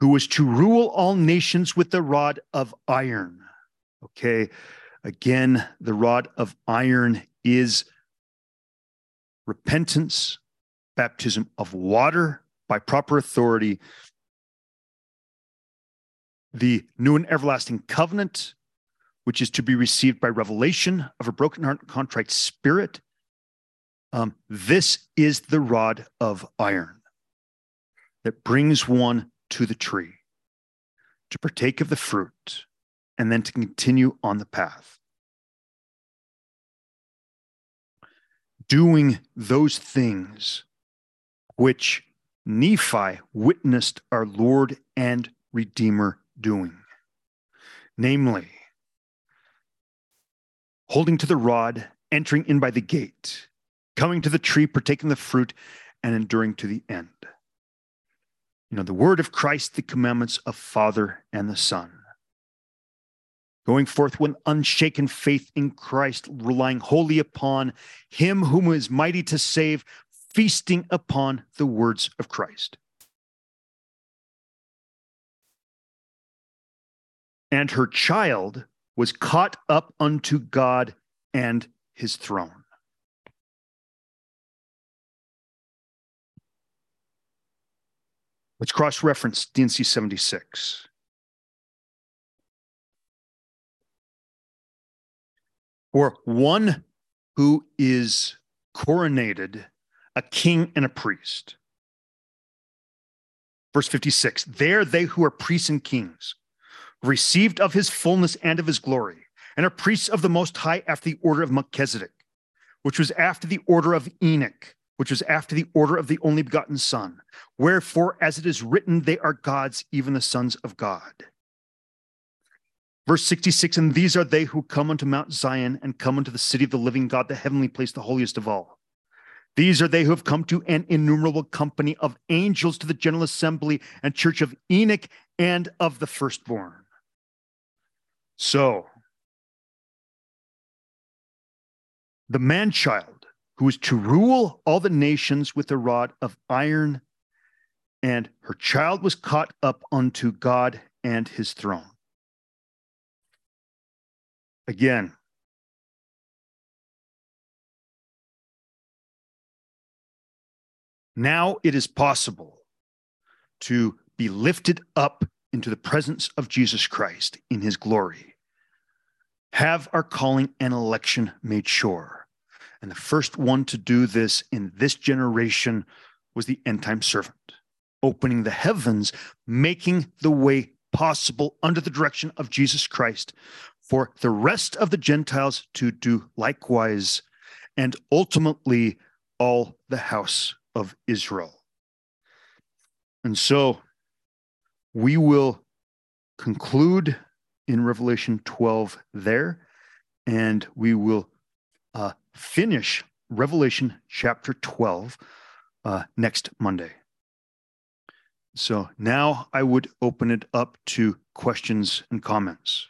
Who was to rule all nations with the rod of iron. Okay. Again, the rod of iron is repentance, baptism of water by proper authority, the new and everlasting covenant, which is to be received by revelation of a broken heart and contrite spirit. This is the rod of iron that brings one to the tree to partake of the fruit, and then to continue on the path. Doing those things which Nephi witnessed our Lord and Redeemer doing, namely, holding to the rod, entering in by the gate, coming to the tree, partaking the fruit, and enduring to the end. You know, the word of Christ, the commandments of Father and the Son. Going forth with unshaken faith in Christ, relying wholly upon him whom is mighty to save, feasting upon the words of Christ. And her child was caught up unto God and his throne. Let's cross-reference D&C 76. Or one who is coronated, a king and a priest. Verse 56, there they who are priests and kings, received of his fullness and of his glory, and are priests of the Most High after the order of Melchizedek, which was after the order of Enoch, which was after the order of the only begotten Son. Wherefore, as it is written, they are gods, even the sons of God. Verse 66, and these are they who come unto Mount Zion and come unto the city of the living God, the heavenly place, the holiest of all. These are they who have come to an innumerable company of angels, to the general assembly and church of Enoch and of the firstborn. So, the man-child who is to rule all the nations with a rod of iron, and her child was caught up unto God and his throne. Again, now it is possible to be lifted up into the presence of Jesus Christ in his glory, have our calling and election made sure. And the first one to do this in this generation was the end-time servant, opening the heavens, making the way possible under the direction of Jesus Christ for the rest of the Gentiles to do likewise, and ultimately all the house of Israel. And so we will conclude in Revelation 12 there, and we will finish Revelation chapter 12 next Monday. So now I would open it up to questions and comments.